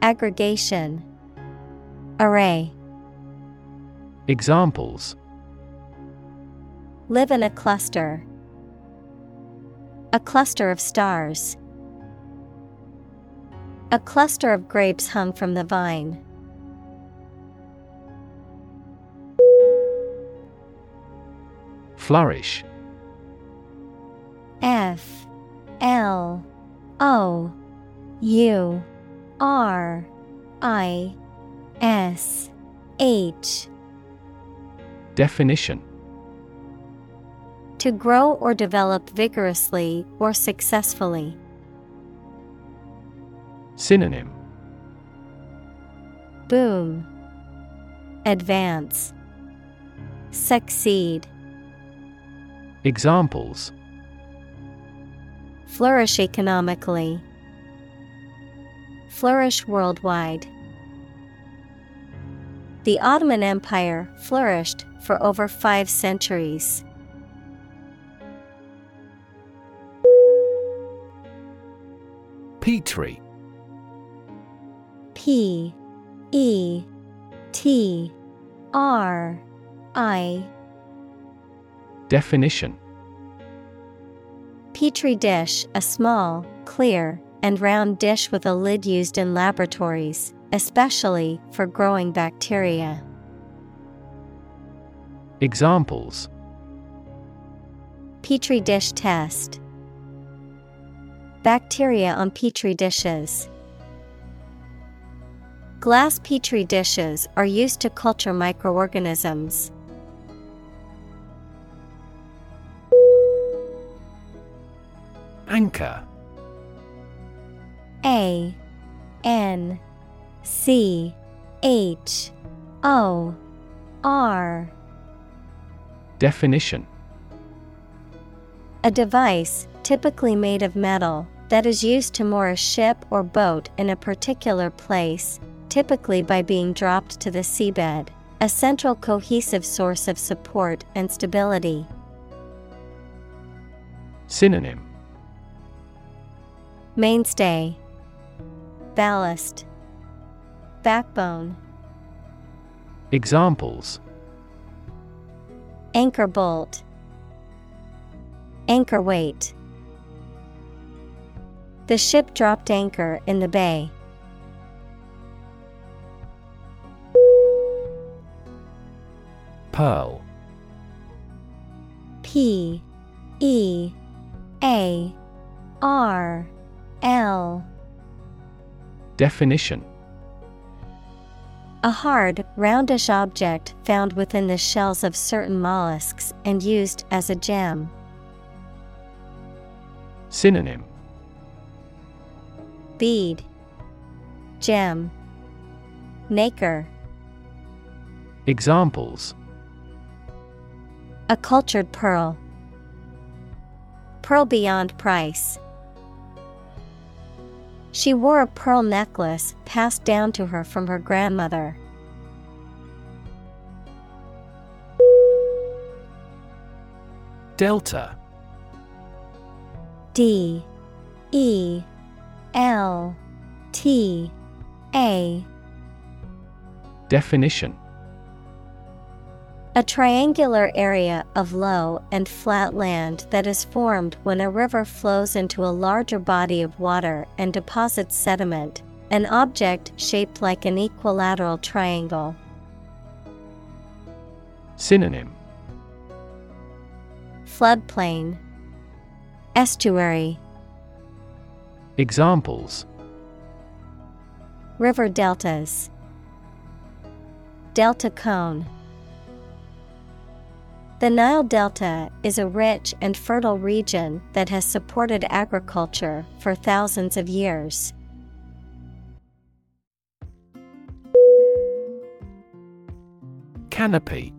aggregation, array. Examples. Live in a cluster. A cluster of stars. A cluster of grapes hung from the vine. Flourish. F-L-O-U-R-I-S-H. Definition. To grow or develop vigorously or successfully. Synonym. Boom. Advance. Succeed. Examples. Flourish economically. Flourish worldwide. The Ottoman Empire flourished for over 5 centuries. Petri. P-E-T-R-I. Definition. Petri dish, a small, clear, and round dish with a lid used in laboratories, especially for growing bacteria. Examples. Petri dish test. Bacteria on Petri dishes. Glass Petri dishes are used to culture microorganisms. Anchor. A-N-C-H-O-R. Definition. A device, typically made of metal, that is used to moor a ship or boat in a particular place, typically by being dropped to the seabed, a central cohesive source of support and stability. Synonym. Mainstay. Ballast. Backbone. Examples. Anchor bolt. Anchor weight. The ship dropped anchor in the bay. Pearl. P-E-A-R. L. Definition. A hard, roundish object found within the shells of certain mollusks and used as a gem. Synonym. Bead. Gem. Nacre. Examples. A cultured pearl. Pearl beyond price. She wore a pearl necklace passed down to her from her grandmother. Delta. D-E-L-T-A. Definition. A triangular area of low and flat land that is formed when a river flows into a larger body of water and deposits sediment, an object shaped like an equilateral triangle. Synonym. Floodplain. Estuary. Examples. River deltas. Delta cone. The Nile Delta is a rich and fertile region that has supported agriculture for thousands of years. Canopy.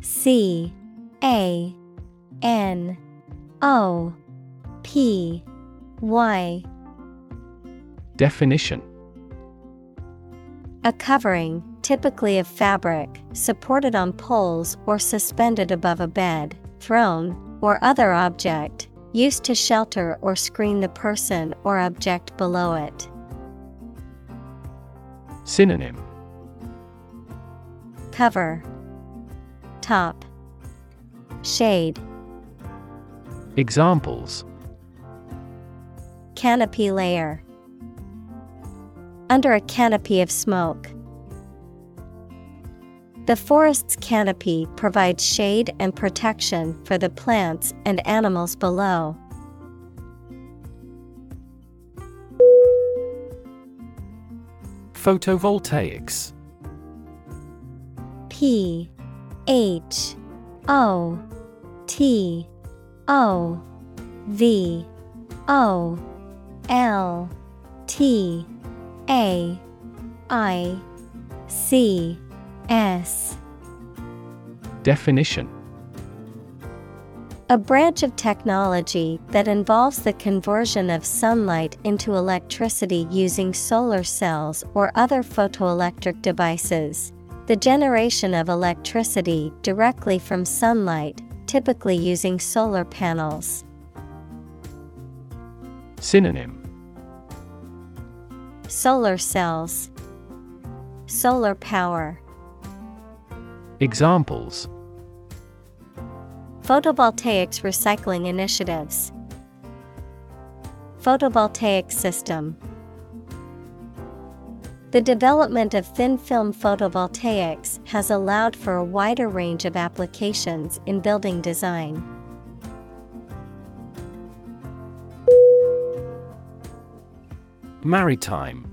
C-A-N-O-P-Y. Definition: a covering, typically of fabric, supported on poles or suspended above a bed, throne, or other object, used to shelter or screen the person or object below it. Synonym: cover, top, shade. Examples: canopy layer. Under a canopy of smoke. The forest's canopy provides shade and protection for the plants and animals below. Photovoltaics. P-H-O-T-O-V-O-L-T-A-I-C-S. Definition: a branch of technology that involves the conversion of sunlight into electricity using solar cells or other photoelectric devices. The generation of electricity directly from sunlight, typically using solar panels. Synonym: solar cells, solar power. Examples: photovoltaics recycling initiatives. Photovoltaic system. The development of thin-film photovoltaics has allowed for a wider range of applications in building design. Maritime.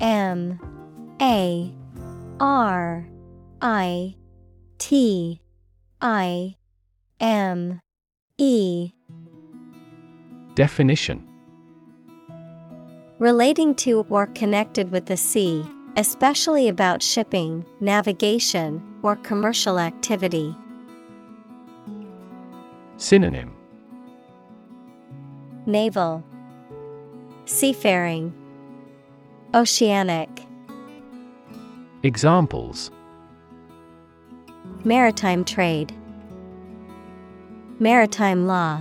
M-A-R-I-T-I-M-E. Definition: relating to or connected with the sea, especially about shipping, navigation, or commercial activity. Synonym: naval, seafaring, oceanic. Examples: maritime trade, maritime law.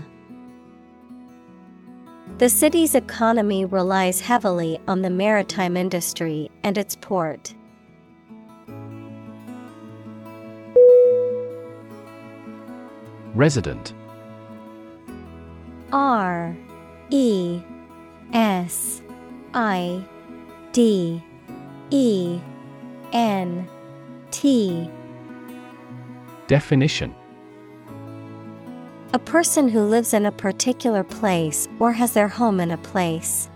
The city's economy relies heavily on the maritime industry and its port. Resident. R-E-S-I-D-E-N-T. Definition: a person who lives in a particular place or has their home in a place.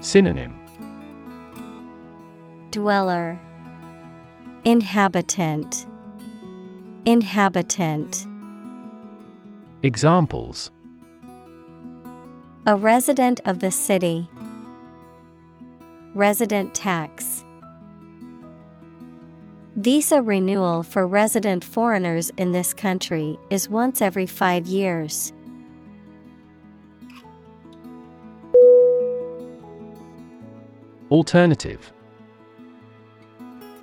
Synonym: dweller, inhabitant, inhabitant. Examples: a resident of the city. Resident tax. Visa renewal for resident foreigners in this country is once every 5 years. Alternative.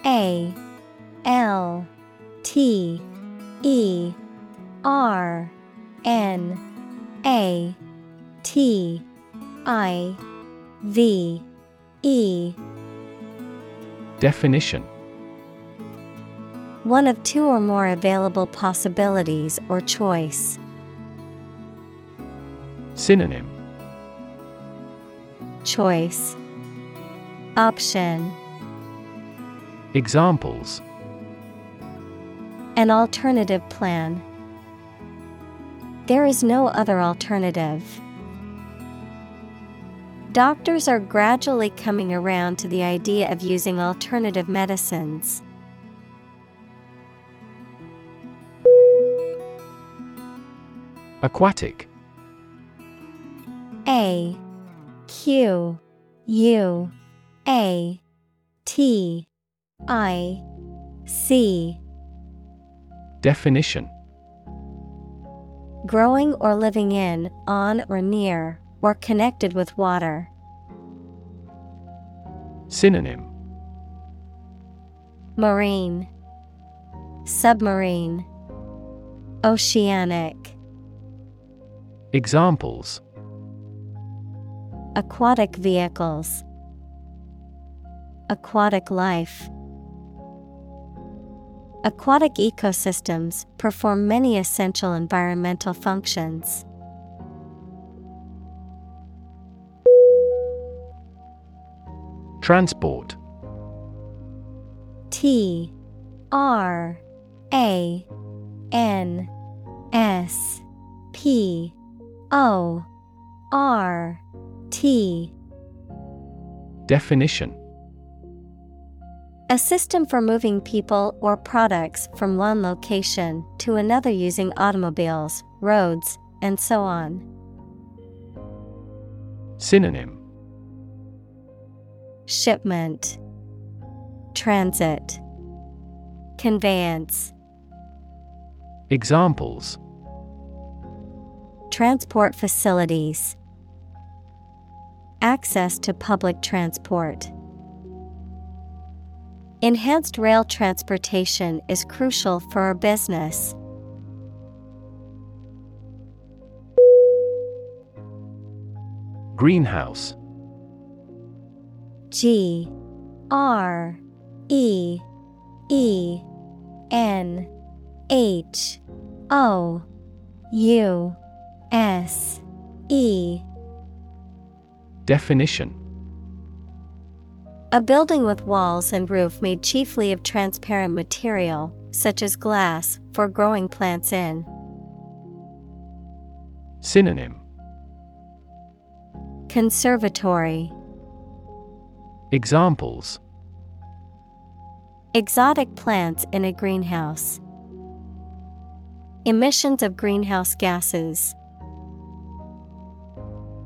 A-L-T-E-R-N-A-T-I-V-E. Definition: one of two or more available possibilities or choice. Synonym: choice, option. Examples: an alternative plan. There is no other alternative. Doctors are gradually coming around to the idea of using alternative medicines. Aquatic. A-Q-U-A-T-I-C. Definition: growing or living in, on or near, or connected with water. Synonym: marine, submarine, oceanic. Examples: aquatic vehicles, aquatic life. Aquatic ecosystems perform many essential environmental functions. Transport. T-R-A-N-S-P-O-R-T. Definition: a system for moving people or products from one location to another using automobiles, roads, and so on. Synonym: shipment, transit, conveyance. Examples: transport facilities, access to public transport. Enhanced rail transportation is crucial for our business. Greenhouse. G-R-E-E-N-H-O-U-S-E. Definition: a building with walls and roof made chiefly of transparent material, such as glass, for growing plants in. Synonym: conservatory. Examples: exotic plants in a greenhouse. Emissions of greenhouse gases.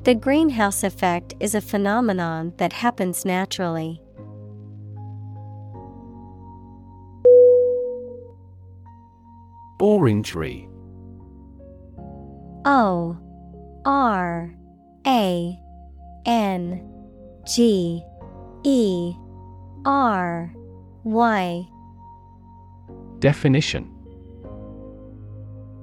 The greenhouse effect is a phenomenon that happens naturally. Orangery. O-R-A-N-G-E-R-Y. Definition: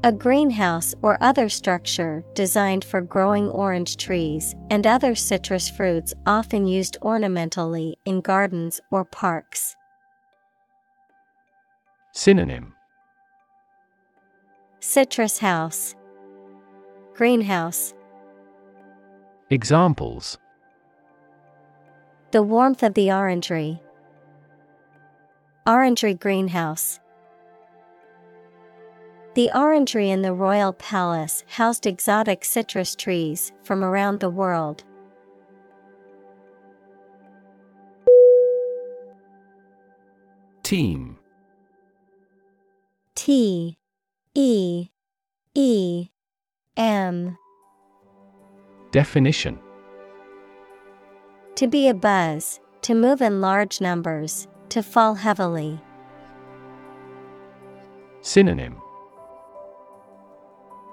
a greenhouse or other structure designed for growing orange trees and other citrus fruits, often used ornamentally in gardens or parks. Synonym: citrus house, greenhouse. Examples: the warmth of the orangery, orangery greenhouse. The orangery in the royal palace housed exotic citrus trees from around the world. Team. T-E-E-M. Definition: to be abuzz, to move in large numbers, to fall heavily. Synonym: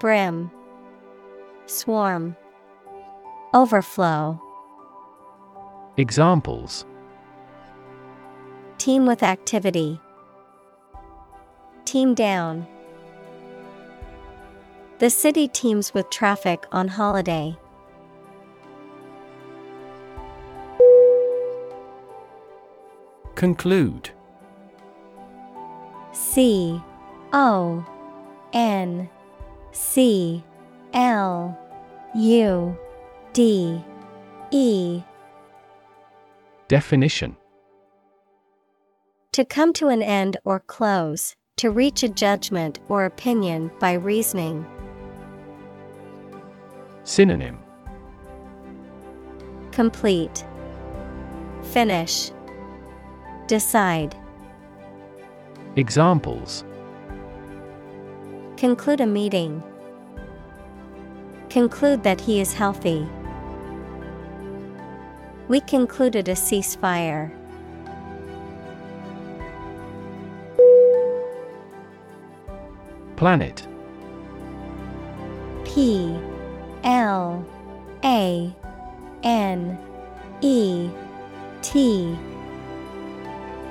brim, swarm, overflow. Examples: team with activity, team down. The city teams with traffic on holiday. Conclude. C-O-N C-L-U-D-E. Definition: to come to an end or close, to reach a judgment or opinion by reasoning. Synonym: complete, finish, decide. Examples: conclude a meeting, Conclude that he is healthy. We concluded a ceasefire. Planet. P-L-A-N-E-T.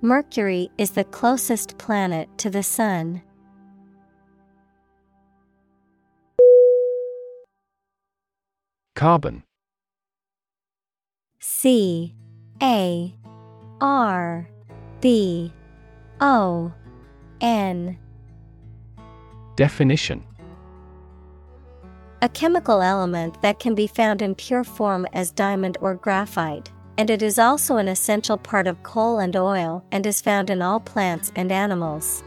Mercury is the closest planet to the Sun. Carbon. C-A-R-B-O-N. Definition. A chemical element that can be found in pure form as diamond or graphite, and it is also an essential part of coal and oil and is found in all plants and animals.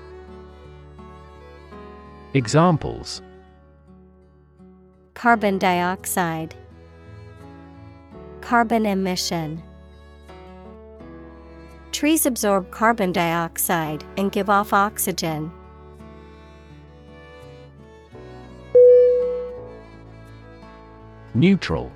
Examples. Carbon dioxide. Carbon emission. Trees absorb carbon dioxide and give off oxygen. Neutral.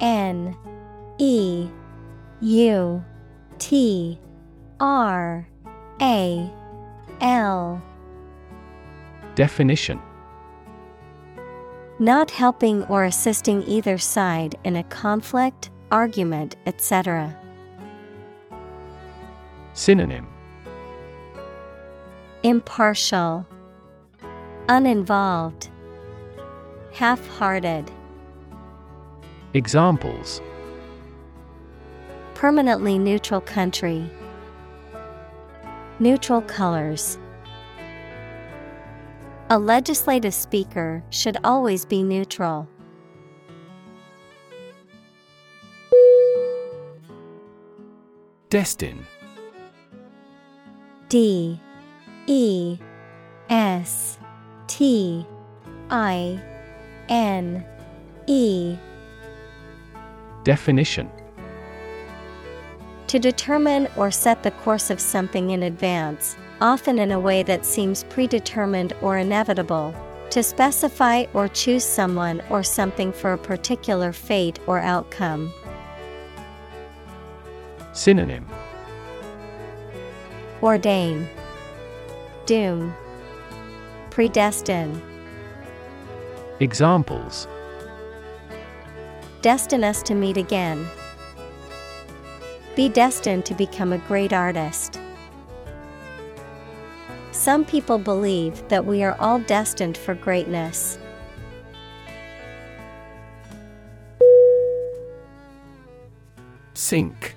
N-E-U-T-R-A-L. Definition. Not helping or assisting either side in a conflict, argument, etc. Synonym. Impartial, uninvolved, half-hearted. Examples. Permanently neutral country. Neutral colors. A legislative speaker should always be neutral. Destin. D. E. S. T. I. N. E. Definition. To determine or set the course of something in advance, often in a way that seems predetermined or inevitable. To specify or choose someone or something for a particular fate or outcome. Synonym. Ordain, doom, predestine. Examples. Destine us to meet again. Be destined to become a great artist. Some people believe that we are all destined for greatness. Sink.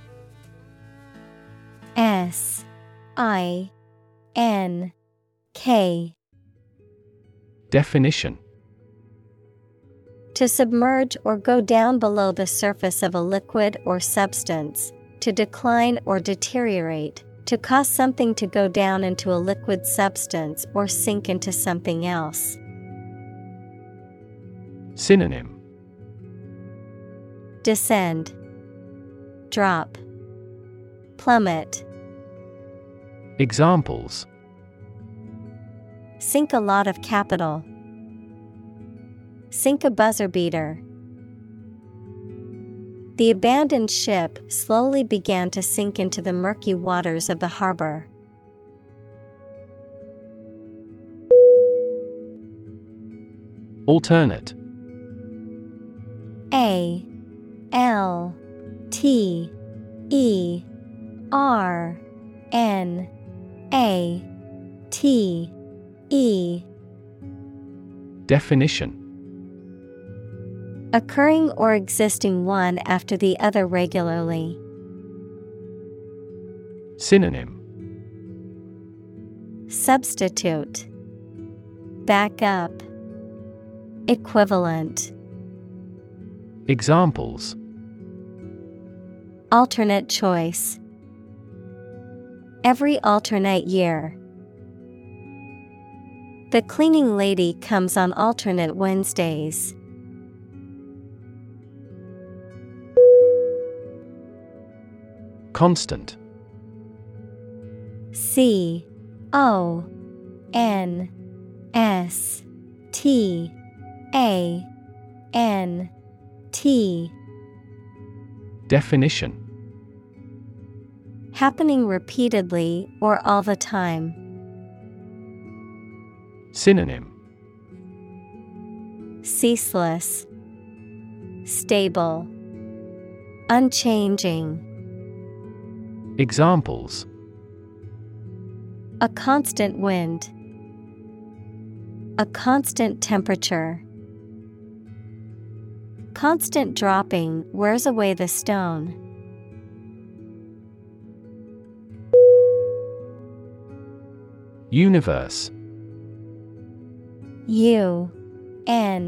S-I-N-K. Definition. To submerge or go down below the surface of a liquid or substance, to decline or deteriorate, to cause something to go down into a liquid substance or sink into something else. Synonym. Descend, drop, plummet. Examples. Sink a lot of capital. Sink a buzzer beater. The abandoned ship slowly began to sink into the murky waters of the harbor. Alternate. A-L-T-E-R-N-A-T-E. Definition. Occurring or existing one after the other regularly. Synonym. Substitute, back up, Equivalent. Examples: alternate choice. Every alternate year. The cleaning lady comes on alternate Wednesdays. Constant. C-O-N-S-T-A-N-T. Definition: happening repeatedly or all the time. Synonym: ceaseless, stable, unchanging. Examples: a constant wind, a constant temperature. Constant dropping wears away the stone. Universe. U-N-I-V-E-R-S-E.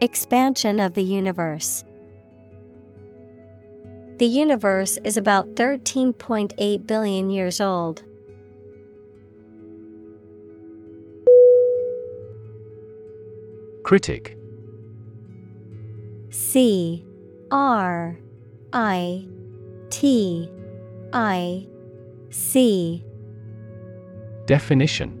expansion of the universe. The universe is about 13.8 billion years old. Critic. C-R-I-T-I-C. Definition: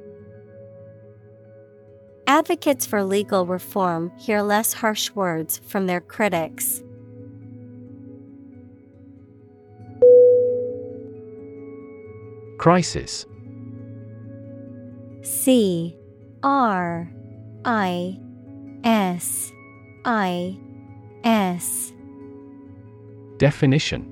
Advocates for legal reform hear less harsh words from their critics. Crisis. C-R-I-S-I-S. Definition: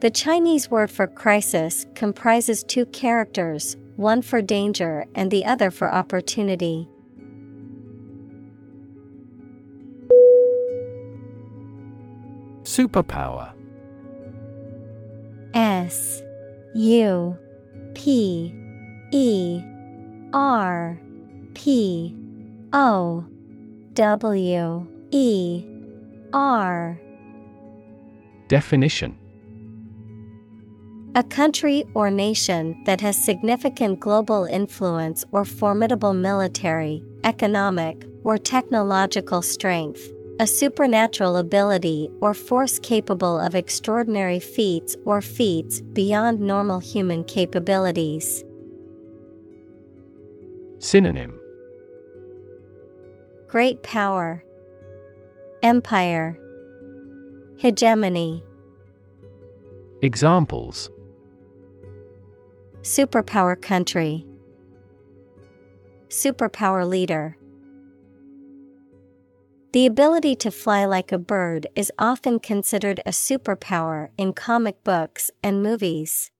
The Chinese word for crisis comprises two characters, one for danger and the other for opportunity. Superpower. S-U-P-E-R-P-O-W-E-R. Definition: a country or nation that has significant global influence or formidable military, economic, or technological strength, a supernatural ability or force capable of extraordinary feats or feats beyond normal human capabilities. Synonym: great power, empire, hegemony. Examples: superpower country, superpower leader. The ability to fly like a bird is often considered a superpower in comic books and movies.